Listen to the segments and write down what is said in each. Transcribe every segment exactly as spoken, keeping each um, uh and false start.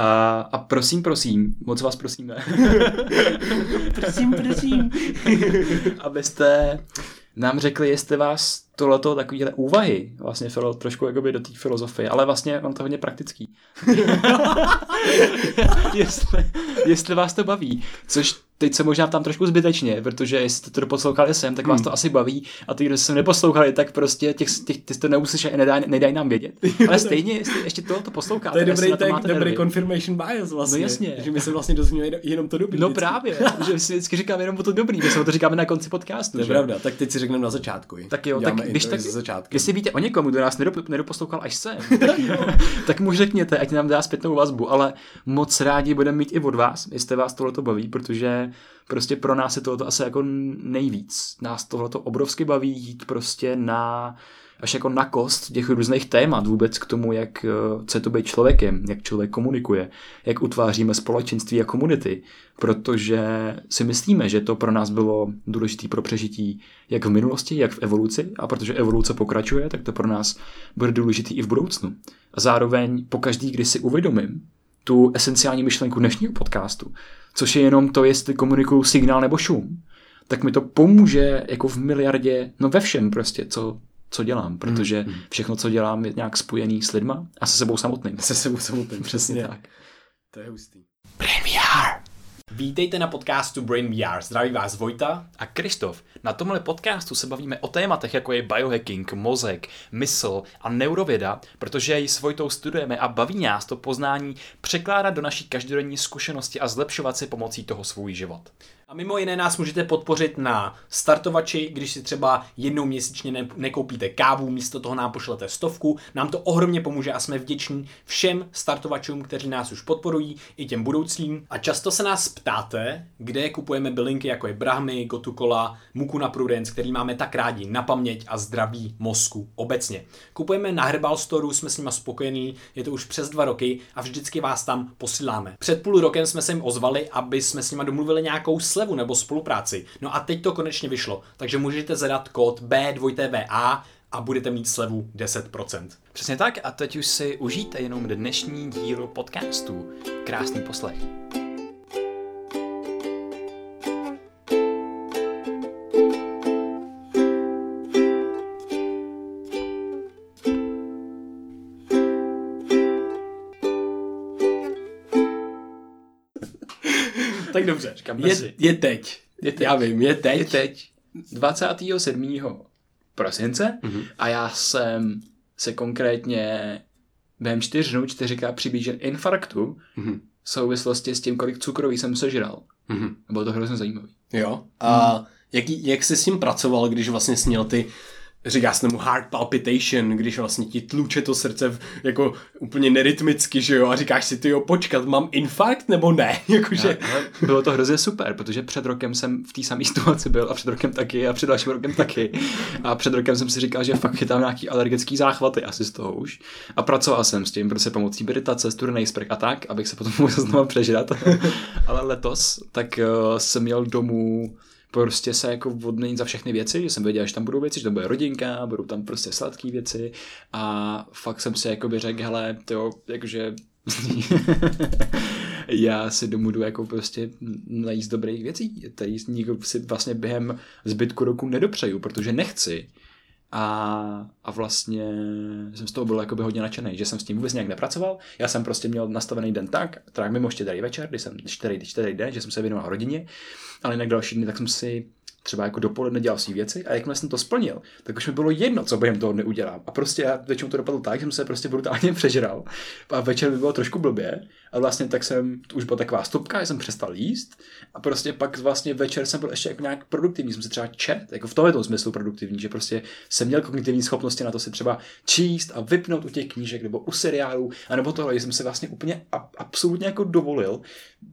A, a prosím, prosím, moc vás prosíme. prosím, prosím. Abyste nám řekli, jestli vás tohleto takovýhle úvahy, vlastně filo, trošku jakoby do té filozofie, ale vlastně on to hodně praktický. jestli, jestli vás to baví, což teď se možná tam trošku zbytečně, protože jestli jste to doposlouchali sem, tak vás to asi baví a ty, kdo jste se neposlouchali, tak prostě těch, těch, ty jste to neuslyšeli a nedaj, nedaj nám vědět. Ale stejně, jestli ještě tohleto posloucháte. To je dobrý, tak, dobrý nervy. Confirmation bias vlastně. No jasně. Že my se vlastně dozvíme jenom to dobrý. No vždycky. Právě, že my si vždycky říkáme jenom to dobrý, my se to říkáme na konci podcastu. To je že? Pravda, tak teď si řekneme na začátku. Tak jo, děláme tak když tak, jestli víte o někomu, kdo nás nedop, nedoposlouchal až sem, tak, tak mu řekněte, ať nám dá zpětnou vazbu, ale moc rádi budeme mít i od vás, jestli vás tohleto baví, protože prostě pro nás je tohleto asi jako nejvíc. Nás tohleto obrovsky baví jít prostě na, až jako na kost těch různých témat vůbec k tomu, jak chce to být člověkem, jak člověk komunikuje, jak utváříme společenství a komunity, protože si myslíme, že to pro nás bylo důležité pro přežití jak v minulosti, jak v evoluci a protože evoluce pokračuje, tak to pro nás bude důležité i v budoucnu. A zároveň pokaždý, když si uvědomím tu esenciální myšlenku dnešního podcastu, což je jenom to, jestli komunikuju signál nebo šum, tak mi to pomůže jako v miliardě, no ve všem prostě, co, co dělám, protože všechno, co dělám, je nějak spojený s lidma a se sebou samotným. Se sebou samotným, přesně tak. To je hustý. Brain V R. Vítejte na podcastu Brain V R. Zdraví vás Vojta a Krištof. Na tomhle podcastu se bavíme o tématech, jako je biohacking, mozek, mysl a neurověda, protože ji s Vojtou studujeme a baví nás to poznání překládat do naší každodenní zkušenosti a zlepšovat si pomocí toho svůj život. A mimo jiné nás můžete podpořit na startovači, když si třeba jednou měsíčně ne- nekoupíte kávu, místo toho nám pošlete stovku. Nám to ohromně pomůže a jsme vděční všem startovačům, kteří nás už podporují, i těm budoucím. A často se nás ptáte, kde kupujeme bylinky, jako je brahmy, gotukola, mukuna prudens, který máme tak rádi na paměť a zdraví mozku obecně. Kupujeme na Herbal Store, jsme s nima spokojení, je to už přes dva roky a vždycky vás tam posíláme. Před půl rokem jsme se jim ozvali, aby jsme s nima domluvili nějakou slevu nebo spolupráci. No a teď to konečně vyšlo, takže můžete zadat kód B dva T V A a budete mít slevu deset procent. Přesně tak a teď už si užijte jenom dnešní díl podcastu. Krásný poslech. Tak dobře, říkám, je, je, teď. je teď, já vím, je teď, je teď dvacátého sedmého prosince mm-hmm. a já jsem se konkrétně během čtyř dnů čtyřikrát přiblížil infarktu mm-hmm. v souvislosti s tím, kolik cukroví jsem sežral. Mm-hmm. Bylo to hrozně zajímavý. Jo, a mm. jak, jak jsi s tím pracoval, když vlastně sněl ty, říká se tomu heart palpitation, když vlastně ti tluče to srdce v, jako úplně nerytmicky, že jo, a říkáš si, ty jo, počkat, mám infarkt nebo ne? Jakože... Já, bylo to hrozně super, protože před rokem jsem v té samé situaci byl a před rokem taky a před dalším rokem taky. A před rokem jsem si říkal, že fakt chytám nějaký alergický záchvaty asi z toho už. A pracoval jsem s tím, prostě pomocí meditace, studený sprch a tak, abych se potom mohl znovu přežrat. Ale letos, tak uh, jsem jel domů prostě se jako odměnit za všechny věci, že jsem věděl, že tam budou věci, že tam bude rodinka, budou tam prostě sladké věci a fakt jsem si jakoby řekl, hele, tyjo, jakože já si domů jdu jako prostě najíst dobrých věcí, tady nikdo si vlastně během zbytku roku nedopřeju, protože nechci. A, a vlastně jsem z toho byl jakoby hodně nadšený, že jsem s tím vůbec nějak nepracoval. Já jsem prostě měl nastavený den tak, tak mimo štědrý večer, když jsem čtyři, čtyři den, že jsem se věnoval rodině, ale jinak další dny, tak jsem si třeba jako dopoledne dělal svý věci a jakmile jsem to splnil, tak už mi bylo jedno, co během toho dne udělám. A prostě já většinou to dopadlo tak, že jsem se prostě brutálně přežral a večer by bylo trošku blbě a vlastně tak jsem, už byla taková stopka, že jsem přestal jíst a prostě pak vlastně večer jsem byl ještě jako nějak produktivní, jsem si třeba čet, jako v tomhle tom smyslu produktivní, že prostě jsem měl kognitivní schopnosti na to si třeba číst a vypnout u těch knížek nebo u seriálů, anebo tohle, že jsem se vlastně úplně a, absolutně jako dovolil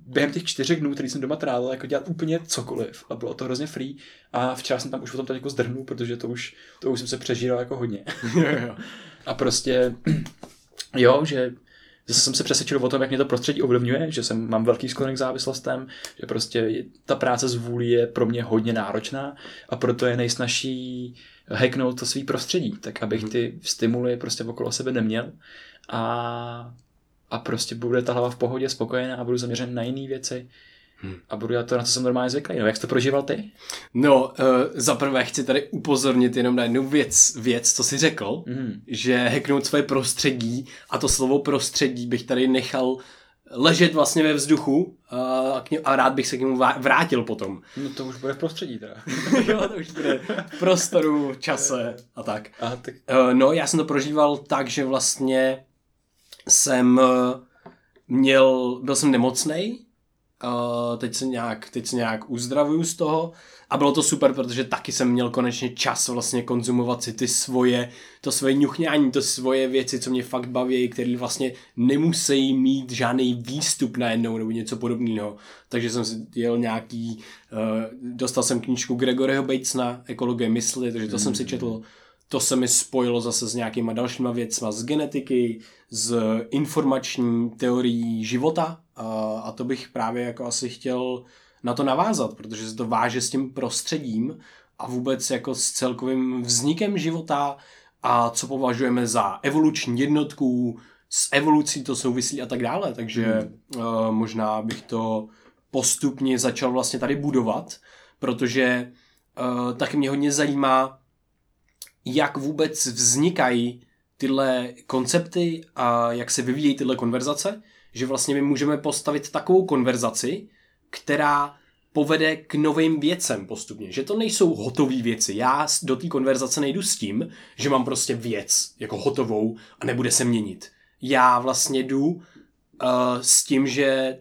během těch čtyřech dnů, který jsem doma trávil, jako dělat úplně cokoliv a bylo to hrozně free. A včera jsem tam už potom tak jako zdrhnul, protože to už, to už jsem se přežíral jako hodně. A prostě, jo, že zase jsem se přesvědčil o tom, jak mě to prostředí ovlivňuje, že jsem, mám velký sklon k závislostem, že prostě ta práce s vůlí je pro mě hodně náročná a proto je nejsnažší hacknout to svý prostředí, tak abych ty stimuly prostě okolo sebe neměl a a prostě bude ta hlava v pohodě, spokojená a budu zaměřen na jiné věci. Hmm. A budu já to, na co jsem normálně zvyklý. No, jak jsi to prožíval ty? No, uh, zaprvé chci tady upozornit jenom na jednu věc, věc co jsi řekl, hmm. že hacknout svoje prostředí, a to slovo prostředí bych tady nechal ležet vlastně ve vzduchu a, k ně, a rád bych se k němu vrátil potom. No to už bude v prostředí teda. Jo, to už bude v prostoru, čase a tak. Aha, tak. Uh, no, já jsem to prožíval tak, že vlastně jsem uh, měl, byl jsem nemocnej, Uh, teď se nějak, teď se nějak uzdravuju z toho a bylo to super, protože taky jsem měl konečně čas vlastně konzumovat si ty svoje, to svoje ňuchňání, to svoje věci, co mě fakt baví, které vlastně nemusí mít žádný výstup najednou nebo něco podobného. Takže jsem si jel nějaký, uh, dostal jsem knížku Gregoryho Batesona, Ekologie mysli, takže to mm. jsem si četl. To se mi spojilo zase s nějakýma dalšíma věcma, z genetiky, z informační teorií života a to bych právě jako asi chtěl na to navázat, protože se to váže s tím prostředím a vůbec jako s celkovým vznikem života a co považujeme za evoluční jednotku, s evolucí to souvisí a tak dále, takže hmm. možná bych to postupně začal vlastně tady budovat, protože taky mě hodně zajímá, jak vůbec vznikají tyhle koncepty a jak se vyvíjejí tyhle konverzace, že vlastně my můžeme postavit takovou konverzaci, která povede k novým věcem postupně. Že to nejsou hotové věci. Já do té konverzace nejdu s tím, že mám prostě věc jako hotovou a nebude se měnit. Já vlastně jdu uh, s tím, že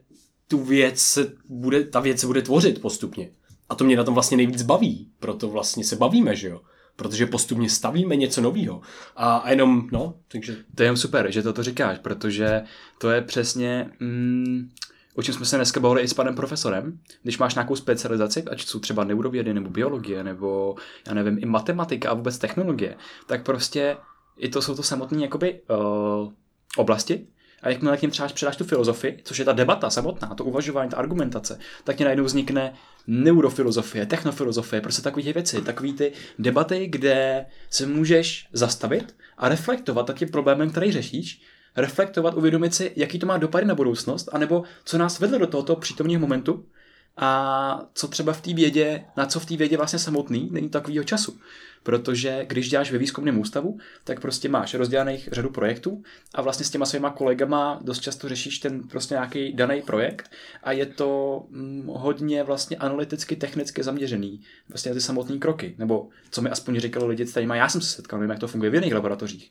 tu věc bude, ta věc se bude tvořit postupně. A to mě na tom vlastně nejvíc baví. Proto vlastně se bavíme, že jo? Protože postupně stavíme něco nového. A, a jenom, no, takže... To je jen super, že toto říkáš, protože to je přesně, mm, o čem jsme se dneska bavili i s panem profesorem. Když máš nějakou specializaci, ať jsou třeba neurovědy, nebo biologie, nebo, já nevím, i matematika a vůbec technologie, tak prostě i to jsou to samotné, jakoby, uh, oblasti. A jakmile k něm třeba předáš tu filozofii, což je ta debata samotná, to uvažování, ta argumentace, tak ti najednou vznikne neurofilozofie, technofilozofie, prostě takové věci, takové ty debaty, kde se můžeš zastavit a reflektovat nad tím problémem, který řešíš, reflektovat, uvědomit si, jaký to má dopady na budoucnost, anebo co nás vedlo do tohoto přítomného momentu a co třeba v té vědě, na co v té vědě vlastně samotný, není takového času. Protože když děláš ve výzkumném ústavu, tak prostě máš rozdělaných řadu projektů a vlastně s těma svýma kolegama dost často řešíš ten prostě nějaký daný projekt a je to hodně vlastně analyticky, technicky zaměřený vlastně na ty samotné kroky, nebo co mi aspoň říkalo lidi, tady má, já jsem se setkal, nevím, jak to funguje v jiných laboratořích,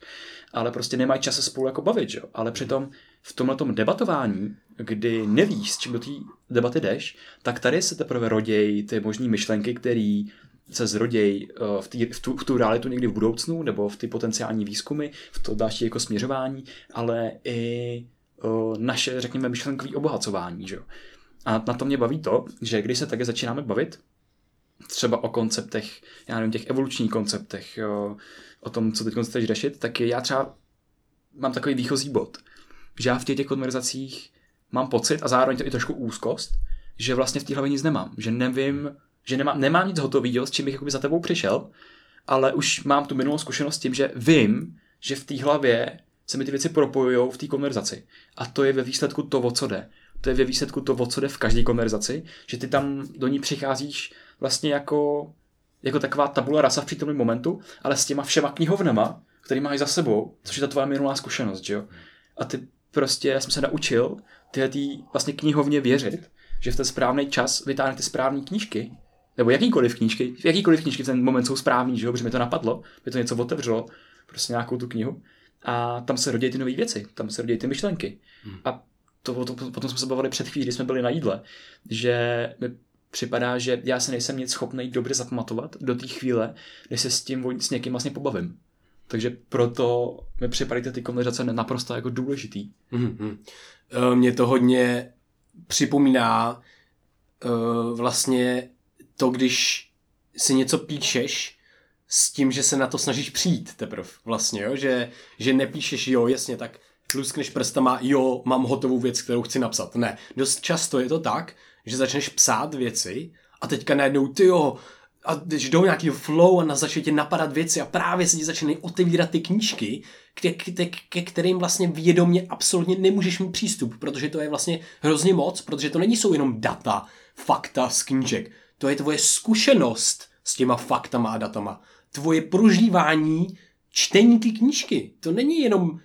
ale prostě nemají čas se spolu jako bavit, že jo, ale přitom v tomhletom debatování, kdy nevíš, s čím do té debaty jdeš, tak tady se teprve rodějí ty možný myšlenky, které se zrodějí v, tý, v, tu, v tu realitu někdy v budoucnu, nebo v ty potenciální výzkumy, v to další jako směřování, ale i o, naše, řekněme, myšlenkové obohacování. Že? A na to mě baví to, že když se také začínáme bavit, třeba o konceptech, já nevím, těch evolučních konceptech, o, o tom, co teď chceš řešit, tak já třeba mám takový výchozí bod, že já v těch, těch konverzacích mám pocit a zároveň to i trošku úzkost, že vlastně v té hlavě nic nemám, že nevím, že nemám, nemám nic hotového, s čím bych jakoby za tebou přišel, ale už mám tu minulou zkušenost s tím, že vím, že v té hlavě se mi ty věci propojujou v té konverzaci. A to je ve výsledku to, o co jde. To je ve výsledku to, o co jde v každé konverzaci, že ty tam do ní přicházíš vlastně jako, jako taková tabula rasa v přítomném momentu, ale s těma všema knihovnama, který máš za sebou, což je ta tvoje minulá zkušenost, že jo? A ty prostě, já jsem se naučil tyhle tý vlastně knihovně věřit, že v ten správný čas vytáhne ty správné knížky, nebo jakýkoliv knížky, jakýkoliv knížky v ten moment jsou správný, že jo, protože mi to napadlo, mi to něco otevřelo, prostě nějakou tu knihu a tam se rodí ty nové věci, tam se rodí ty myšlenky. Hmm. A to, to, potom jsme se bavili před chvílí, když jsme byli na jídle, že mi připadá, že já se nejsem nic schopnej dobře zapamatovat do té chvíle, než se s tím s někým vlastně pobavím. Takže proto mi připadají ty konverzace naprosto jako důležitý. Hmm. Mě to hodně připomíná vlastně to, když si něco píšeš s tím, že se na to snažíš přijít teprve vlastně, jo? Že, že nepíšeš, jo, jasně, tak luskneš prstama, jo, mám hotovou věc, kterou chci napsat. Ne, dost často je to tak, že začneš psát věci a teďka najednou, ty jo, a jdou nějaký flow a začne tě napadat věci a právě se ti začínají otevírat ty knížky, ke, ke kterým vlastně vědomě absolutně nemůžeš mít přístup, protože to je vlastně hrozně moc, protože to není jsou jenom data, fakta z knížek. To je tvoje zkušenost s těma faktama a datama. Tvoje prožívání čtení ty knížky. To není jenom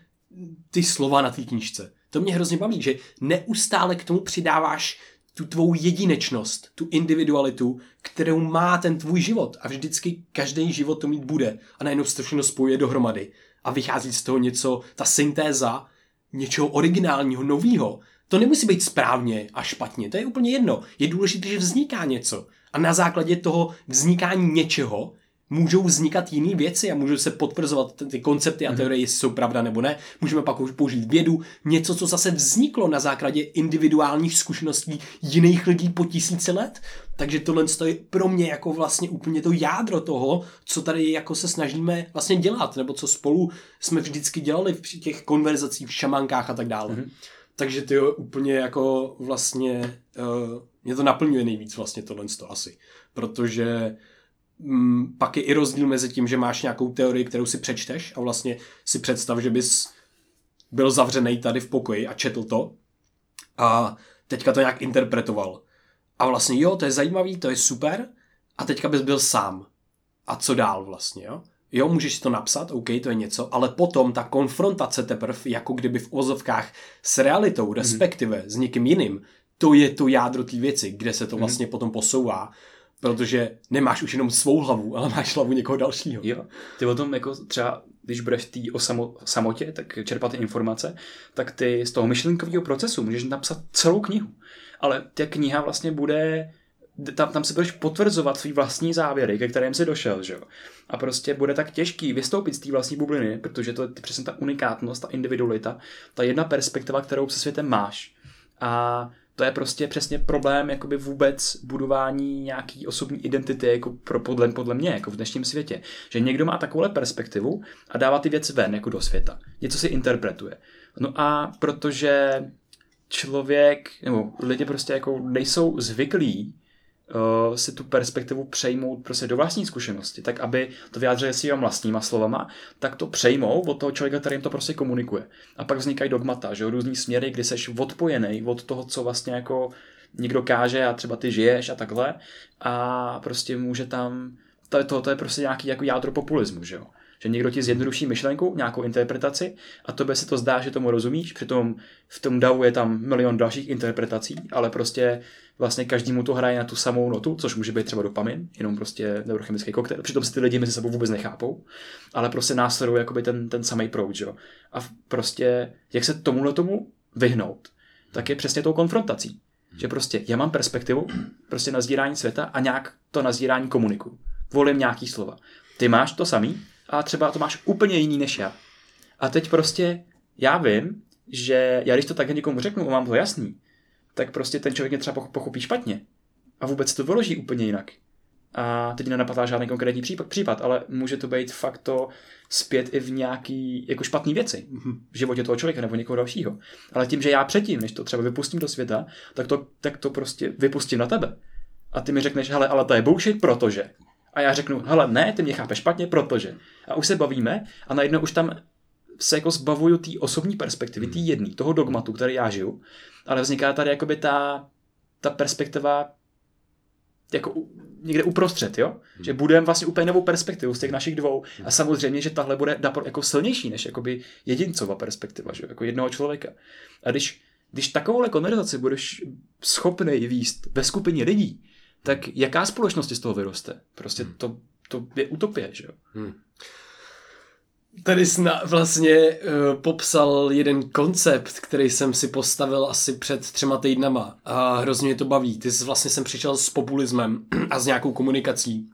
ty slova na té knížce. To mě hrozně baví, že neustále k tomu přidáváš tu tvou jedinečnost, tu individualitu, kterou má ten tvůj život. A vždycky každý život to mít bude. A najednou se to všechno spojuje dohromady. A vychází z toho něco, ta syntéza něčeho originálního, novýho. To nemusí být správně a špatně, to je úplně jedno. Je důležité, že vzniká něco. A na základě toho vznikání něčeho můžou vznikat jiné věci a můžou se potvrzovat ty koncepty a teorie, jestli jsou pravda nebo ne. Můžeme pak už použít vědu, něco, co zase vzniklo na základě individuálních zkušeností jiných lidí po tisíce let. Takže tohle je pro mě jako vlastně úplně to jádro toho, co tady jako se snažíme vlastně dělat, nebo co spolu jsme vždycky dělali v těch konverzacích, v šamankách a tak dále. Mm-hmm. Takže to je úplně jako vlastně, uh, mě to naplňuje nejvíc vlastně tohle asi, protože mm, pak je i rozdíl mezi tím, že máš nějakou teorii, kterou si přečteš a vlastně si představ, že bys byl zavřenej tady v pokoji a četl to a teďka to nějak interpretoval. A vlastně jo, to je zajímavý, to je super a teďka bys byl sám. A co dál vlastně, jo? Jo, můžeš si to napsat, OK, to je něco, ale potom ta konfrontace teprv, jako kdyby v ozovkách s realitou, respektive s někým jiným, to je to jádro té věci, kde se to vlastně mm. potom posouvá, protože nemáš už jenom svou hlavu, ale máš hlavu někoho dalšího. Jo, ty o tom jako třeba, když budeš v té osamo, samotě, tak čerpat informace, tak ty z toho myšlenkového procesu můžeš napsat celou knihu, ale ta kniha vlastně bude... Tam, tam se budeš potvrzovat svý vlastní závěry, ke kterým jsi došel, že jo. A prostě bude tak těžký vystoupit z té vlastní bubliny, protože to je přesně ta unikátnost, ta individualita, ta jedna perspektiva, kterou se světem máš. A to je prostě přesně problém jakoby vůbec budování nějaký osobní identity jako pro podle, podle mě, jako v dnešním světě. Že někdo má takovouhle perspektivu a dává ty věci ven, jako do světa. Něco si interpretuje. No a protože člověk, nebo lidi prostě jako nejsou zvyklí Uh, si tu perspektivu přejmout prostě do vlastní zkušenosti, tak aby to vyjádřili svýma vlastníma slovama, tak to přejmou od toho člověka, který jim to prostě komunikuje. A pak vznikají dogmata, že jo, různý směry, kdy seš odpojený od toho, co vlastně jako někdo káže a třeba ty žiješ a takhle a prostě může tam, to, to, to je prostě nějaký jako jádro populismu, že jo. Že někdo ti zjednoduší myšlenku, nějakou interpretaci a tobě se to zdá, že tomu rozumíš, přitom v tom davu je tam milion dalších interpretací, ale prostě vlastně každému to hraje na tu samou notu, což může být třeba dopamin, jenom prostě neurochemický koktejl, přitom si ty lidi mezi sebou vůbec nechápou, ale prostě následuje jakoby ten, ten samej proud, jo. A prostě jak se tomuhle tomu vyhnout, tak je přesně tou konfrontací, že prostě já mám perspektivu prostě na sdírání světa a nějak to na sdírání komunikuju. Volím nějaký slova. Ty máš to samý, a třeba to máš úplně jiný než já. A teď prostě já vím, že já když to tak někomu řeknu a mám to jasný, tak prostě ten člověk mě třeba pochopí špatně. A vůbec to vyloží úplně jinak. A teď nenapadá žádný konkrétní případ, ale může to být fakt to zpět i v nějaký jako špatný věci v životě toho člověka nebo někoho dalšího. Ale tím, že já předtím, než to třeba vypustím do světa, tak to, tak to prostě vypustím na tebe. A ty mi řekneš, hele, ale to je bullshit, protože... A já řeknu, hele, ne, ty mě chápeš špatně, protože. A už se bavíme a najednou už tam se jako zbavuju té osobní perspektivy, té jedné, toho dogmatu, který já žiju. Ale vzniká tady jakoby ta, ta perspektiva jako někde uprostřed, jo? Hmm. Že budeme vlastně úplně novou perspektivu z těch našich dvou. Hmm. A samozřejmě, že tahle bude jako silnější než jakoby jedincová perspektiva, že? Jako jednoho člověka. A když, když takovouhle konverzaci budeš schopnej vést ve skupině lidí, tak jaká společnost z toho vyroste? Prostě hmm. to, to je utopie, že jo? Hmm. Tady jsi na, vlastně uh, popsal jeden koncept, který jsem si postavil asi před třema týdnama a hrozně mě to baví. Ty jsi vlastně sem přišel s populismem a s nějakou komunikací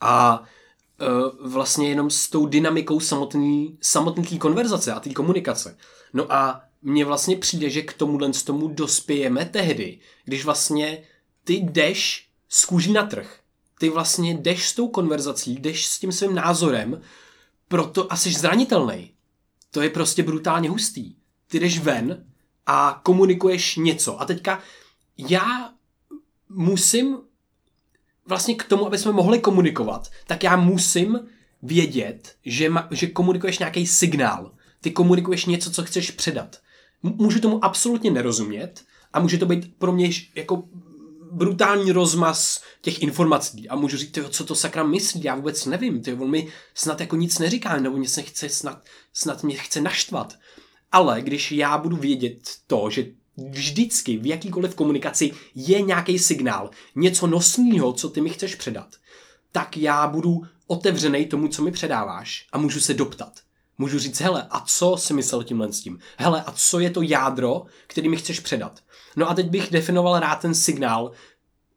a uh, vlastně jenom s tou dynamikou samotný, samotný tý konverzace a té komunikace. No a mně vlastně přijde, že k tomuhle z tomu dospějeme tehdy, když vlastně ty jdeš z kůží na trh. Ty vlastně jdeš s tou konverzací, jdeš s tím svým názorem, proto a jsi zranitelný. To je prostě brutálně hustý. Ty jdeš ven a komunikuješ něco. A teďka já musím vlastně k tomu, aby jsme mohli komunikovat, tak já musím vědět, že, ma, že komunikuješ nějaký signál. Ty komunikuješ něco, co chceš předat. Můžu tomu absolutně nerozumět a může to být pro mě jako brutální rozmaz těch informací a můžu říct, tyjo, co to sakra myslí, já vůbec nevím, tyjo, on mi snad jako nic neříká, nebo mě se chce snad, snad mě chce naštvat. Ale když já budu vědět to, že vždycky v jakýkoliv komunikaci je nějaký signál, něco nosného, co ty mi chceš předat, tak já budu otevřenej tomu, co mi předáváš a můžu se doptat. Můžu říct, hele, a co si myslel tímhle s tím? Hele, a co je to jádro, který mi chceš předat? No a teď bych definoval rád ten signál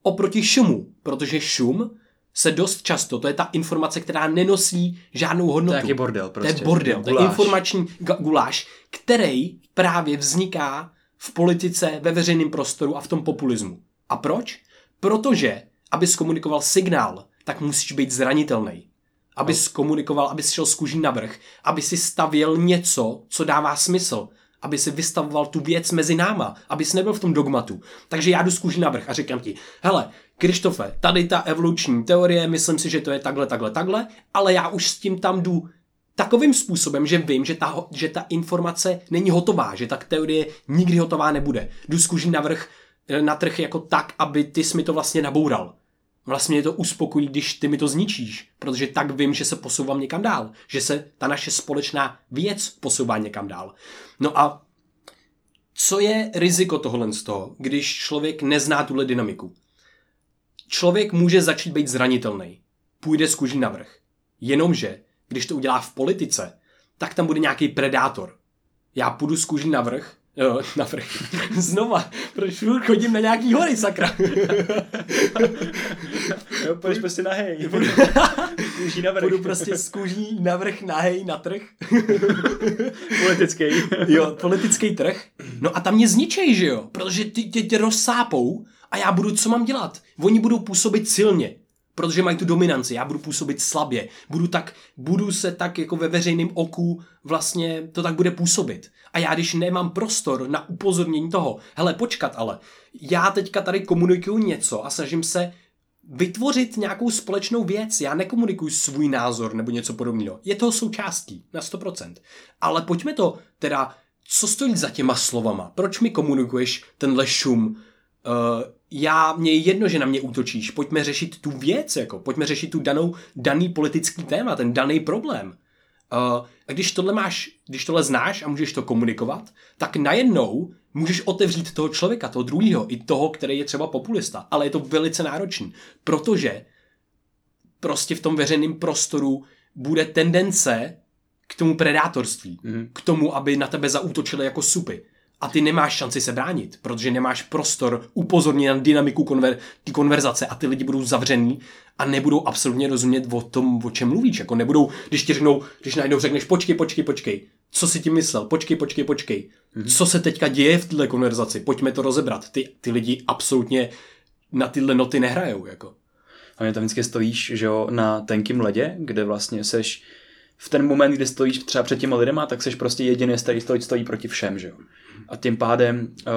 oproti šumu, protože šum se dost často, to je ta informace, která nenosí žádnou hodnotu. To je bordel prostě. To je bordel, guláš. To je informační guláš, který právě vzniká v politice, ve veřejném prostoru a v tom populismu. A proč? Protože, aby komunikoval signál, tak musíš být zranitelný. Aby jsi komunikoval, aby jsi šel z kůží na vrch, aby si stavěl něco, co dává smysl, aby si vystavoval tu věc mezi náma, aby jsi nebyl v tom dogmatu. Takže já jdu z kůží na vrch a říkám ti, hele, Krištofe, tady ta evoluční teorie, myslím si, že to je takhle, takhle, takhle, ale já už s tím tam jdu takovým způsobem, že vím, že ta, že ta informace není hotová, že ta teorie nikdy hotová nebude. Jdu z kůží na vrch, na trh jako tak, aby ty jsi mi to vlastně naboural. Vlastně mě to uspokojí, když ty mi to zničíš, protože tak vím, že se posouvám někam dál, že se ta naše společná věc posouvá někam dál. No a co je riziko tohle z toho, když člověk nezná tuhle dynamiku? Člověk může začít být zranitelný, půjde z kůží na vrch. Jenomže, když to udělá v politice, tak tam bude nějaký predátor. Já půjdu z kůží na vrch, Jo, na vrch. Znova, proč chodím na nějaký hory, sakra. Jo, půjdeš prostě na hej. Půjdu, kůží na vrch. Půjdu prostě z kůží na vrch, na hej, na trh. Politický. Jo, politický trh. No a tam mě zničej, že jo? Protože ty tě, tě rozsápou a já budu, co mám dělat? Oni budou působit silně, protože mají tu dominanci, já budu působit slabě, budu, tak, budu se tak jako ve veřejném oku vlastně to tak bude působit. A já když nemám prostor na upozornění toho, hele počkat ale, já teďka tady komunikuju něco a snažím se vytvořit nějakou společnou věc, já nekomunikuju svůj názor nebo něco podobného, je toho součástí na sto procent. Ale pojďme to teda, co stojí za těma slovama, proč mi komunikuješ tenhle šum, Uh, já, mě je jedno, že na mě útočíš, pojďme řešit tu věc, jako, pojďme řešit tu danou, daný politický téma, ten daný problém. Uh, a když tohle máš, když tohle znáš a můžeš to komunikovat, tak najednou můžeš otevřít toho člověka, toho druhého, i toho, který je třeba populista, ale je to velice náročný, protože prostě v tom veřejném prostoru bude tendence k tomu predátorství, mm. k tomu, aby na tebe zaútočili jako supy. A ty nemáš šanci se bránit, protože nemáš prostor upozornit na dynamiku konver- ty konverzace a ty lidi budou zavřený a nebudou absolutně rozumět o tom, o čem mluvíš. Jako nebudou, když ti řeknou, když najednou řekneš počkej, počkej, počkej, co si ti myslel, počkej, počkej, počkej, mm-hmm. co se teďka děje v této konverzaci, pojďme to rozebrat. Ty, ty lidi absolutně na tyhle noty nehrajou. Jako. A mě tam vždycky stojíš, že jo, na tenkým ledě, kde vlastně seš v ten moment, kdy stojíš třeba před těma lidema, tak seš prostě jediný, který stojí, stojí proti všem, že jo. A tím pádem uh,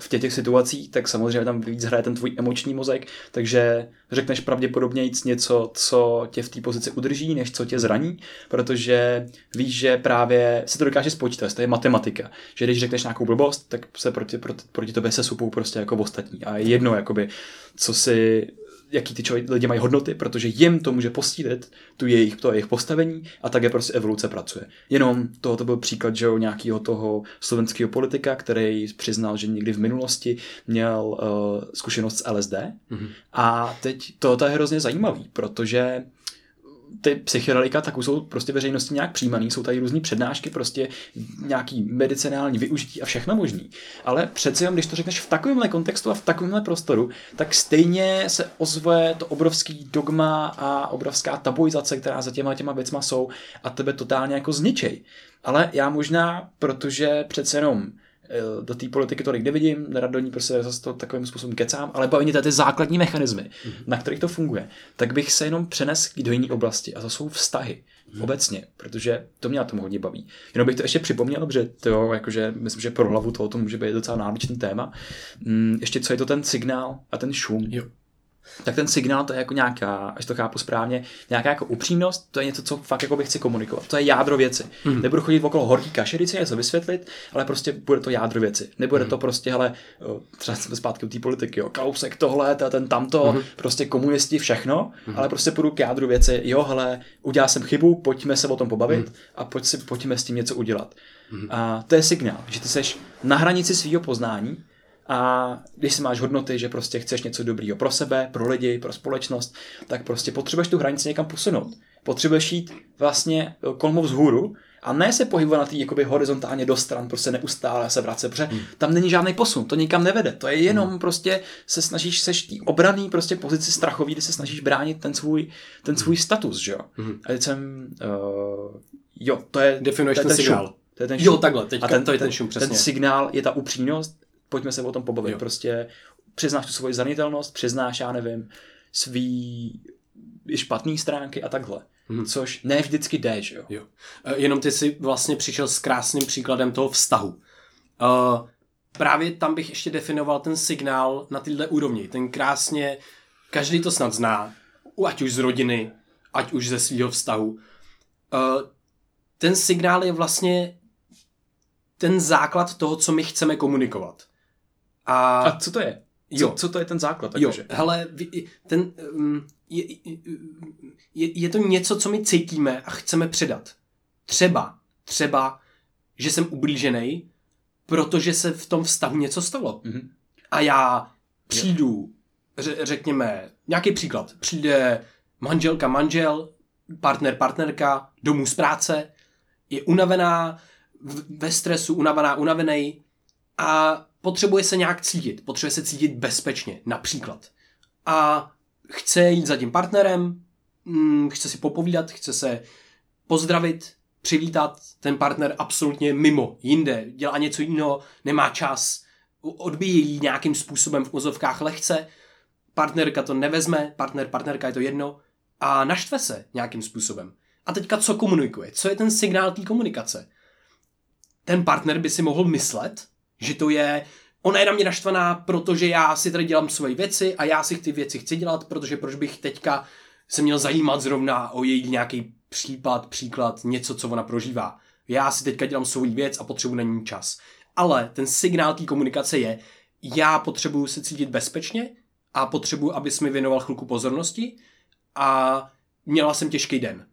v těch, těch situacích, tak samozřejmě tam víc hraje ten tvůj emoční mozek, takže řekneš pravděpodobně něco, co tě v té pozici udrží, než co tě zraní, protože víš, že právě se to dokáže spočítat, to je matematika, že když řekneš nějakou blbost, tak se proti, proti, proti tobě se supou prostě jako ostatní a je jedno, jakoby, co si... jaký ty člověk, lidi mají hodnoty, protože jim to může posílit tu jejich, to jejich postavení a tak je prostě evoluce pracuje. Jenom tohoto byl příklad, že nějakého toho slovenského politika, který přiznal, že někdy v minulosti měl uh, zkušenost s L S D mm-hmm. a teď tohoto je hrozně zajímavý, protože ty psychedelika tak už jsou prostě veřejnosti nějak přijímaný, jsou tady různý přednášky, prostě nějaký medicinální využití a všechno možný. Ale přece jen, když to řekneš v takovémhle kontextu a v takovémhle prostoru, tak stejně se ozve to obrovský dogma a obrovská tabuizace, která za těma těma věcma jsou a tebe totálně jako zničej. Ale já možná, protože přece jenom do té politiky tolik nevidím, nerad do ní prostě zase to takovým způsobem kecám, ale baví mě tady ty základní mechanismy, mm. na kterých to funguje, tak bych se jenom přenesl do jiné oblasti a to jsou vztahy mm. obecně, protože to mě na tom hodně baví. Jenom bych to ještě připomněl, protože to, jakože, myslím, že pro hlavu tohoto může být docela náročný téma. Ještě co je to ten signál a ten šum. Jo. tak ten signál, to je jako nějaká, až to chápu správně, nějaká jako upřímnost, to je něco, co fakt jako bych chci komunikovat. To je jádro věci. Mm. Nebudu chodit okolo horký kašerice, něco vysvětlit, ale prostě bude to jádro věci. Nebude mm. to prostě, hele, třeba jsme zpátky u té politiky, jo, Kalousek tohle, ten tamto, mm. prostě komunisti, všechno, mm. ale prostě půjdu k jádru věci, jo, hele, udělal jsem chybu, pojďme se o tom pobavit mm. a pojď si, pojďme s tím něco udělat. Mm. A to je signál, že ty seš na hranici svého poznání. A když si máš hodnoty, že prostě chceš něco dobrýho pro sebe, pro lidi, pro společnost, tak prostě potřebuješ tu hranici někam posunout. Potřebuješ jít vlastně kolmo vzhůru a ne se pohybovat na tý jakoby horizontálně do stran, prostě neustále se vracet, protože hmm. tam není žádný posun, to nikam nevede. To je jenom hmm. prostě se snažíš seš tý obraný prostě pozici strachový, kdy se snažíš bránit ten svůj, ten svůj status, že jo. Hmm. A teď jsem, uh, jo, to je... Definuješ ten signál. Jo, takhle, teďka to je ten šum, přesně. Ten signál je ta upřímnost. Pojďme se o tom pobavit, jo. Prostě přiznáš tu svoji zranitelnost, přiznáš, já nevím, svý špatný stránky a takhle, hmm. což ne vždycky jde, že jo? Jo. Jenom ty jsi vlastně přišel s krásným příkladem toho vztahu. Uh, právě tam bych ještě definoval ten signál na tyhle úrovni, ten krásně, každý to snad zná, ať už z rodiny, ať už ze svýho vztahu. Uh, ten signál je vlastně ten základ toho, co my chceme komunikovat. A, a co to je? Co, jo. co to je ten základ? Jo, že? Hele, ten, je, je, je to něco, co my cítíme a chceme předat. Třeba, třeba, že jsem ublíženej, protože se v tom vztahu něco stalo. Mm-hmm. A já přijdu, ře, řekněme, nějaký příklad. Přijde manželka, manžel, partner, partnerka, domů z práce, je unavená, ve stresu, unavená, unavenej a potřebuje se nějak cítit, potřebuje se cítit bezpečně, například. A chce jít za tím partnerem, chce si popovídat, chce se pozdravit, přivítat, ten partner absolutně mimo, jinde, dělá něco jiného, nemá čas, odbíjí nějakým způsobem v ozovkách lehce, partnerka to nevezme, partner, partnerka je to jedno a naštve se nějakým způsobem. A teďka co komunikuje? Co je ten signál té komunikace? Ten partner by si mohl myslet, že to je, ona je na mě naštvaná, protože já si tady dělám svoje věci a já si ty věci chci dělat, protože proč bych teďka se měl zajímat zrovna o její nějaký případ, příklad, něco, co ona prožívá. Já si teďka dělám svou věc a potřebuji na ní čas. Ale ten signál té komunikace je, já potřebuji se cítit bezpečně a potřebuji, abys mi věnoval chvilku pozornosti a měla jsem těžký den.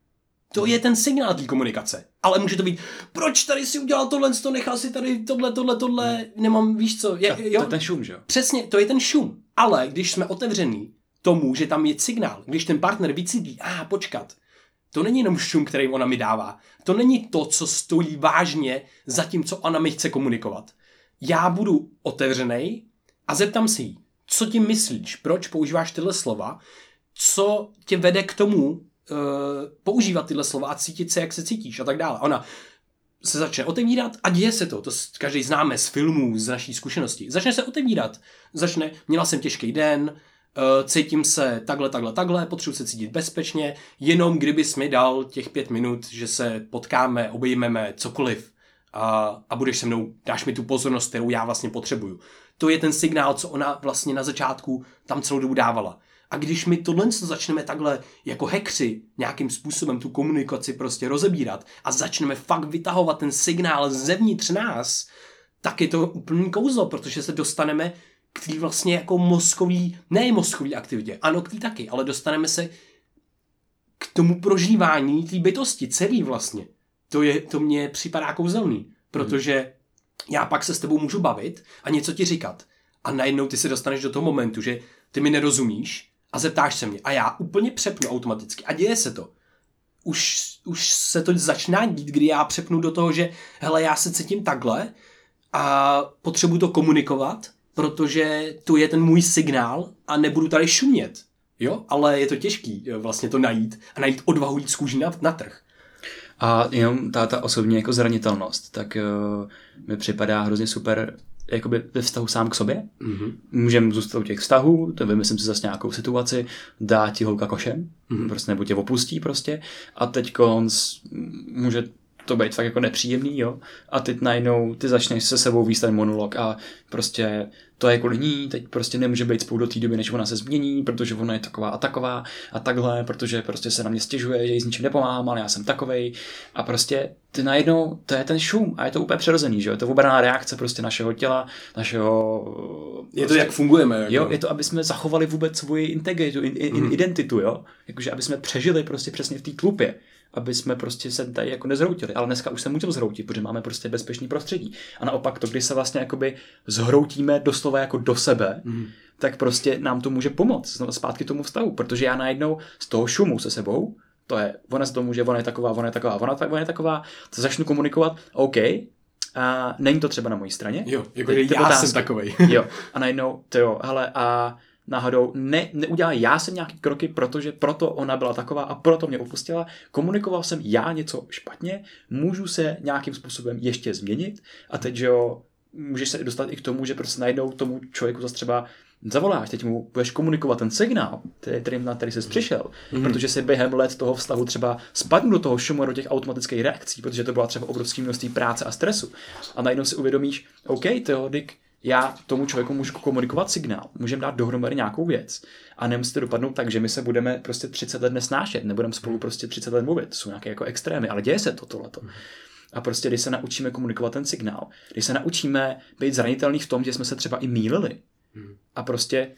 To je ten signál té komunikace. Ale může to být, proč tady si udělal tohle, to nechal si tady tohle, tohle, tohle, nemám, víš co. Je, jo? To je ten šum, že jo? Přesně, to je ten šum. Ale když jsme otevření tomu, že tam je signál, když ten partner vycítí, a ah, počkat, to není jenom šum, který ona mi dává. To není to, co stojí vážně za tím, co ona mi chce komunikovat. Já budu otevřenej a zeptám si jí, co ti myslíš, proč používáš tyhle slova, co tě vede k tomu, používat tyhle slova a cítit se, jak se cítíš a tak dále. Ona se začne otevírat a děje se to. To každý známe z filmů, z naší zkušenosti. Začne se otevírat. Začne, měla jsem těžký den, cítím se takhle, takhle, takhle, potřebuji se cítit bezpečně, jenom kdybys mi dal těch pět minut, že se potkáme, obejmeme, cokoliv a, a budeš se mnou, dáš mi tu pozornost, kterou já vlastně potřebuju. To je ten signál, co ona vlastně na začátku tam celou dobu dávala. A když my tohle začneme takhle jako hekři nějakým způsobem tu komunikaci prostě rozebírat a začneme fakt vytahovat ten signál zevnitř nás, tak je to úplný kouzlo, protože se dostaneme k tý vlastně jako mozkový, ne mozkový aktivitě, ano k tý taky, ale dostaneme se k tomu prožívání té bytosti celý vlastně. To, je, to mě připadá kouzelný, protože já pak se s tebou můžu bavit a něco ti říkat. A najednou ty se dostaneš do toho momentu, že ty mi nerozumíš, a zeptáš se mě. A já úplně přepnu automaticky. A děje se to. Už, už se to začíná dít, kdy já přepnu do toho, že hele, já se cítím takhle a potřebuji to komunikovat, protože to je ten můj signál a nebudu tady šumět. Jo? Ale je to těžký vlastně to najít a najít odvahu jít z kůží na, na trh. A jenom ta, ta osobní jako zranitelnost, tak uh, mi připadá hrozně super jakoby ve vztahu sám k sobě. Mm-hmm. Můžeme zůstat u těch vztahů, to vymyslím si zase nějakou situaci, dá ti holka košem, mm-hmm. prostě nebo tě opustí prostě a teď může to být tak jako nepříjemný, jo. A teď najednou ty začneš se sebou víc ten monolog a prostě to je kvůli ní, teď prostě nemůže být spolu do té doby, než ona se změní, protože ona je taková a taková a takhle, protože prostě se na mě stěžuje, že jí s ničím nepomáhám, ale já jsem takovej. A prostě ty najednou, to je ten šum a je to úplně přirozený, že jo. Je to obranná reakce prostě našeho těla, našeho... Je to prostě, jak fungujeme. Jako. Jo, je to, aby jsme zachovali vůbec svoji integritu, in, in, mm. identitu, jo. Jakože aby jsme přežili prostě přesně v té tlupě. Aby jsme prostě se tady jako nezhroutili, ale dneska už se můžeme zhroutit, protože máme prostě bezpečný prostředí. A naopak to, když se vlastně jakoby zhroutíme doslova jako do sebe, mm. tak prostě nám to může pomoct zpátky tomu vztahu, protože já najednou z toho šumu se sebou, to je, ona se to může, ona je taková, ona je taková, ona, ta, ona je taková, to začnu komunikovat, OK, a není to třeba na mojí straně. Jo, jako ty, já jsem takovej. Jo, a najednou, to jo, hele, a... náhodou ne, neudělal já jsem nějaký kroky, protože proto ona byla taková a proto mě opustila, komunikoval jsem já něco špatně, můžu se nějakým způsobem ještě změnit a teď, že jo, můžeš se dostat i k tomu, že prostě najednou tomu člověku zase třeba zavoláš, teď mu budeš komunikovat ten signál, který, na který jsi přišel, mm. protože se během let toho vztahu třeba spadnu do toho šumu do těch automatických reakcí, protože to byla třeba obrovské množství práce a stresu a najednou si uvědomíš, OK, tyjo, dík, já tomu člověku můžu komunikovat signál, můžeme dát dohromady nějakou věc a nemusí to dopadnout tak, že my se budeme prostě třicet let nesnášet, nebudeme spolu prostě třicet let mluvit, to jsou nějaké jako extrémy, ale děje se to tohleto. A prostě když se naučíme komunikovat ten signál, když se naučíme být zranitelní v tom, že jsme se třeba i mýlili a prostě,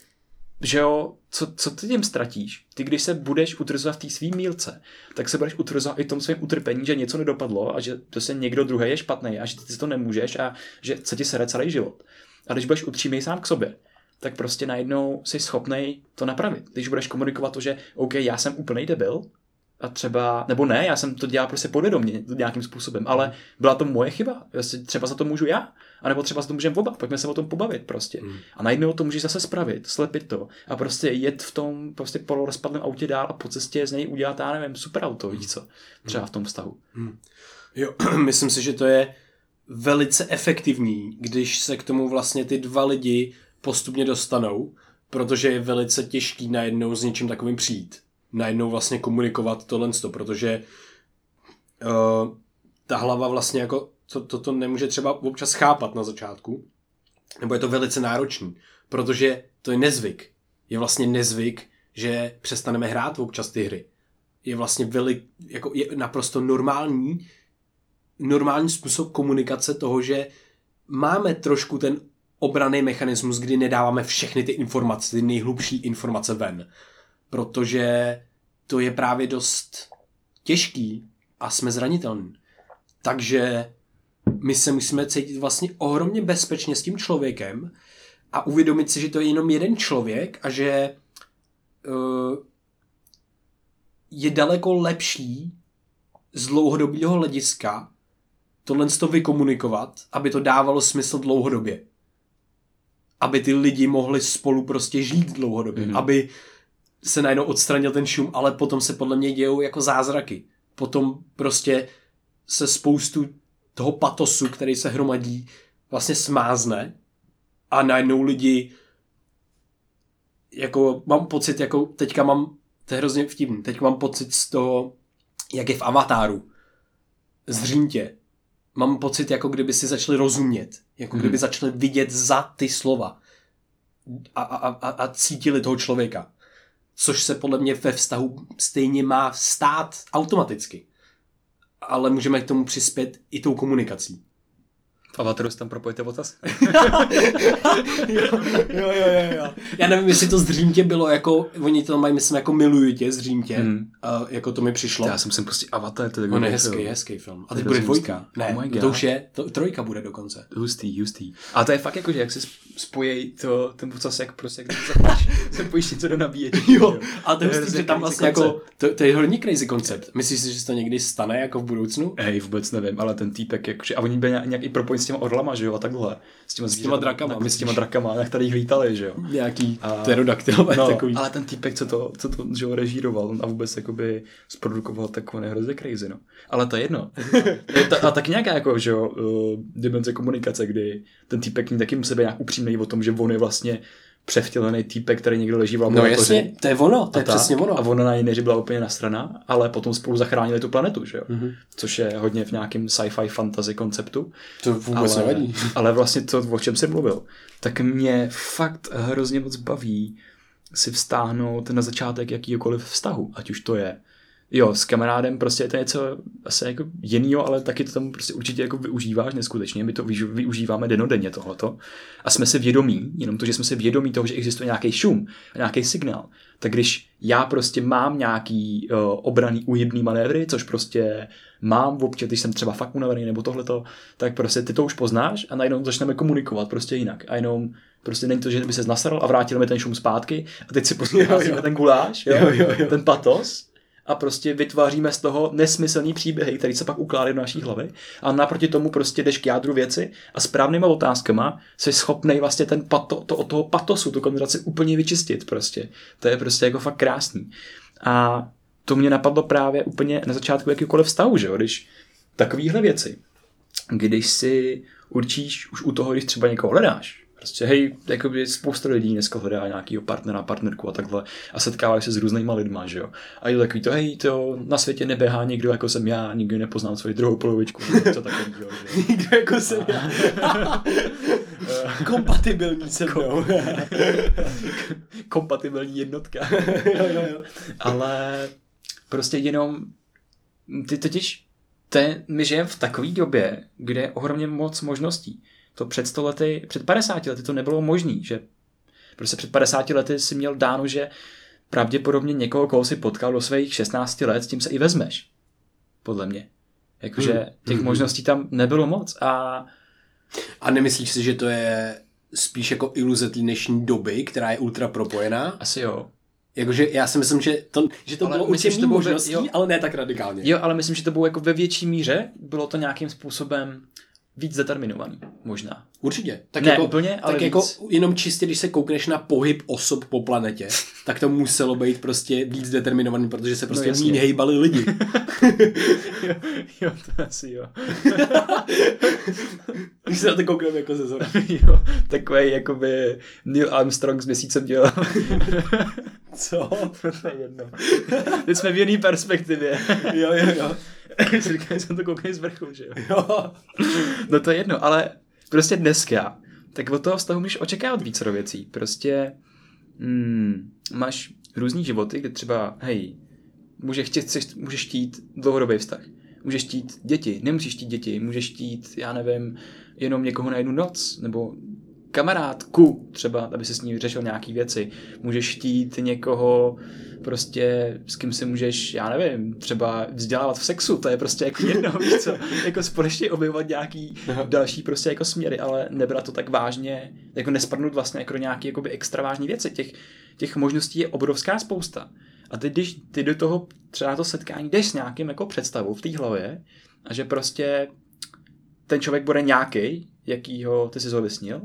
že jo, co, co ty tím ztratíš? Ty, když se budeš utrzovat v té svý mílce, tak se budeš utrzovat i v tom svém utrpení, že něco nedopadlo a že prostě někdo druhý je špatný a že ty to nemůžeš a že se ti sere celý život. A když budeš upřímnej sám k sobě, tak prostě najednou jsi schopnej to napravit. Když budeš komunikovat to, že OK, já jsem úplnej debil, a třeba, nebo ne, já jsem to dělal prostě podvědomě nějakým způsobem, ale byla to moje chyba, třeba za to můžu já, anebo třeba za to můžeme oba, pojďme se o tom pobavit prostě. Mm. A najednou to můžeš zase spravit, slepit to a prostě jet v tom prostě polorozpadlém autě dál a po cestě z něj udělat, já nevím, super auto, víš co, třeba v tom vztahu. Mm. Jo, myslím si, že to je velice efektivní, když se k tomu vlastně ty dva lidi postupně dostanou, protože je velice těžký najednou s něčím takovým přijít. Najednou vlastně komunikovat tohle, protože uh, ta hlava vlastně jako to, to, to nemůže třeba občas chápat na začátku, nebo je to velice náročný, protože to je nezvyk. Je vlastně nezvyk, že přestaneme hrát občas ty hry. Je vlastně veli, jako je naprosto normální, normální způsob komunikace toho, že máme trošku ten obranný mechanismus, kdy nedáváme všechny ty informace, ty nejhlubší informace ven. Protože to je právě dost těžký a jsme zranitelní. Takže my se musíme cítit vlastně ohromně bezpečně s tím člověkem a uvědomit si, že to je jenom jeden člověk a že uh, je daleko lepší z dlouhodobého hlediska tohle to vykomunikovat, aby to dávalo smysl dlouhodobě. Aby ty lidi mohli spolu prostě žít dlouhodobě. Mm-hmm. Aby se najednou odstranil ten šum, ale potom se podle mě dějou jako zázraky. Potom prostě se spoustu toho patosu, který se hromadí, vlastně smázne a najednou lidi jako mám pocit, jako teďka mám, to je hrozně vtipný, teďka mám pocit z toho, jak je v Avatáru. Zříntě. Mám pocit, jako kdyby si začali rozumět. Jako kdyby hmm. začali vidět za ty slova. A, a, a, a cítili toho člověka. Což se podle mě ve vztahu stejně má stát automaticky. Ale můžeme k tomu přispět i tou komunikací. V Avataru si tam propojíte otaz? jo, jo, jo, jo. Já nevím, jestli to zřímtě bylo jako, oni to mají, myslím, jako miluju tě zřímtě, hmm. uh, jako to mi přišlo. Já jsem sem prostě Avatar, to je On je hezký, film. hezký film. A teď bude dvojka. Ne, oh to už je, to, trojka bude dokonce. Hustý, hustý. A to je fakt jako, že jak se spojí to, ten pocas, jak prostě, když se pojíš něco do nabíječky. Jo, jo, a to je hustý, že tam vlastně jako, to, to je hodně crazy koncept. Myslíš si, že se to někdy stane jako v budoucnu? Hej, vůbec nevím, ale ten týpek, jakože, a oni byli nějak i propojí s těma orlama, že jo, a takhle. S těma, s těma drakama, tak, my s těma drakama, na kterých lítali, že jo. Nějaký a... pterodaktylové no, takový. Ale ten týpek, co to, co to že jo, režíroval a vůbec jakoby zprodukoval takové nehrozně crazy, no. Ale to je jedno. ta, a tak nějaká jako, že jo, dimenze komunikace, kdy ten týpek taky musí být nějak upřímný o tom, že on je vlastně převtělený týpek, který někdo leží v laboratoři. No jasně, to je ono, to je tak, přesně ono. A ona na jiné, že byla úplně nasraná, ale potom spolu zachránili tu planetu, že jo? Mm-hmm. Což je hodně v nějakém sci-fi fantasy konceptu. To vůbec ale, nevadí. Ale vlastně to, o čem jsem mluvil, tak mě fakt hrozně moc baví si vztáhnout na začátek jakýkoliv vztahu, ať už to je jo, s kamarádem prostě je to něco asi jako jinýho, ale taky to tam prostě určitě jako využíváš neskutečně. My to využíváme denodenně tohleto. A jsme si vědomí, jenom to, že jsme si vědomí toho, že existuje nějaký šum, nějaký signál. Tak když já prostě mám nějaký uh, obraný úhybný manévry, což prostě mám občas, když jsem třeba fakt unavený nebo tohleto, tak prostě ty to už poznáš a najednou začneme komunikovat prostě jinak. A jenom prostě není to, že by se nasral a vrátil mi ten šum zpátky a teď si posloucháme ten guláš, jo, jo, jo, jo. ten patos. A prostě vytváříme z toho nesmyslný příběhy, který se pak ukládá do naší hlavy. A naproti tomu prostě jdeš k jádru věci a správnýma otázkama jsi schopnej vlastně ten pato, to, od toho patosu, tu konverzaci úplně vyčistit prostě. To je prostě jako fakt krásný. A to mě napadlo právě úplně na začátku jakýkoliv vztahu, že jo, když takovýhle věci, když si určíš už u toho, když třeba někoho hledáš, prostě hej, jakoby spousta lidí dneska hledá nějakýho partnera, partnerku a takhle a setkávají se s různýma lidma, že jo. A je to takový to, hej, to na světě neběhá nikdo jako jsem já, nikdo nepoznám svoji druhou polovičku, něco takového. Nikdo jako jsem a... já. Kompatibilní se mnou. Kompatibilní jednotka. jo, jo, jo. Ale prostě jenom, ty totiž, ten, my žijeme v takové době, kde je ohromně moc možností. To před sto lety, před padesáti lety to nebylo možný, že prostě před padesáti lety si měl dáno, že pravděpodobně někoho, koho si potkal do svých šestnácti let, s tím se i vezmeš, podle mě. Jakože hmm. těch hmm. možností tam nebylo moc a... A nemyslíš si, že to je spíš jako iluze té dnešní doby, která je ultra propojená? Asi jo. Jakože já si myslím, že to, že to bylo určitě možností, jo, ale ne tak radikálně. Jo, ale myslím, že to bylo jako ve větší míře, bylo to nějakým způsobem... víc determinovaný, možná. Určitě. Tak ne, jako, úplně, ale tak jako jenom čistě, když se koukneš na pohyb osob po planetě, tak to muselo být prostě víc determinovaný, protože se prostě no, méně hejbali lidi. jo, jo, to asi jo. Když se na to koukneme jako ze zhora. Jo, takový jakoby Neil Armstrong s měsícem dělal. Co? To je jedno. Teď jsme v jiný perspektivě. jo, jo, jo. Říkám, jsem to koukej z vrchu, že jo? jo. No to je jedno, ale prostě dneska, tak od toho vztahu můžeš očekávat víc věcí. Prostě mm, máš různý životy, kde třeba, hej, můžeš chtít, můžeš chtít dlouhodobý vztah, můžeš chtít děti, nemusíš chtít děti, můžeš chtít, já nevím, jenom někoho na jednu noc, nebo kamarádku třeba, aby se s ní řešil nějaký věci. Můžeš chtít někoho prostě, s kým si můžeš, já nevím, třeba vzdělávat v sexu, to je prostě jako jedno, víš co, jako společně objevovat nějaký další prostě jako směry, ale nebrat to tak vážně, jako nespadnout vlastně jako do nějaký jakoby extra vážný věci. Těch, těch možností je obrovská spousta. A ty, když ty do toho třeba to setkání jdeš s nějakým jako představou v té hlavě a že prostě ten člověk bude nějaký, jakýho ty jsi zovysnil,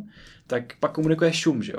tak pak komunikuješ šum, že jo?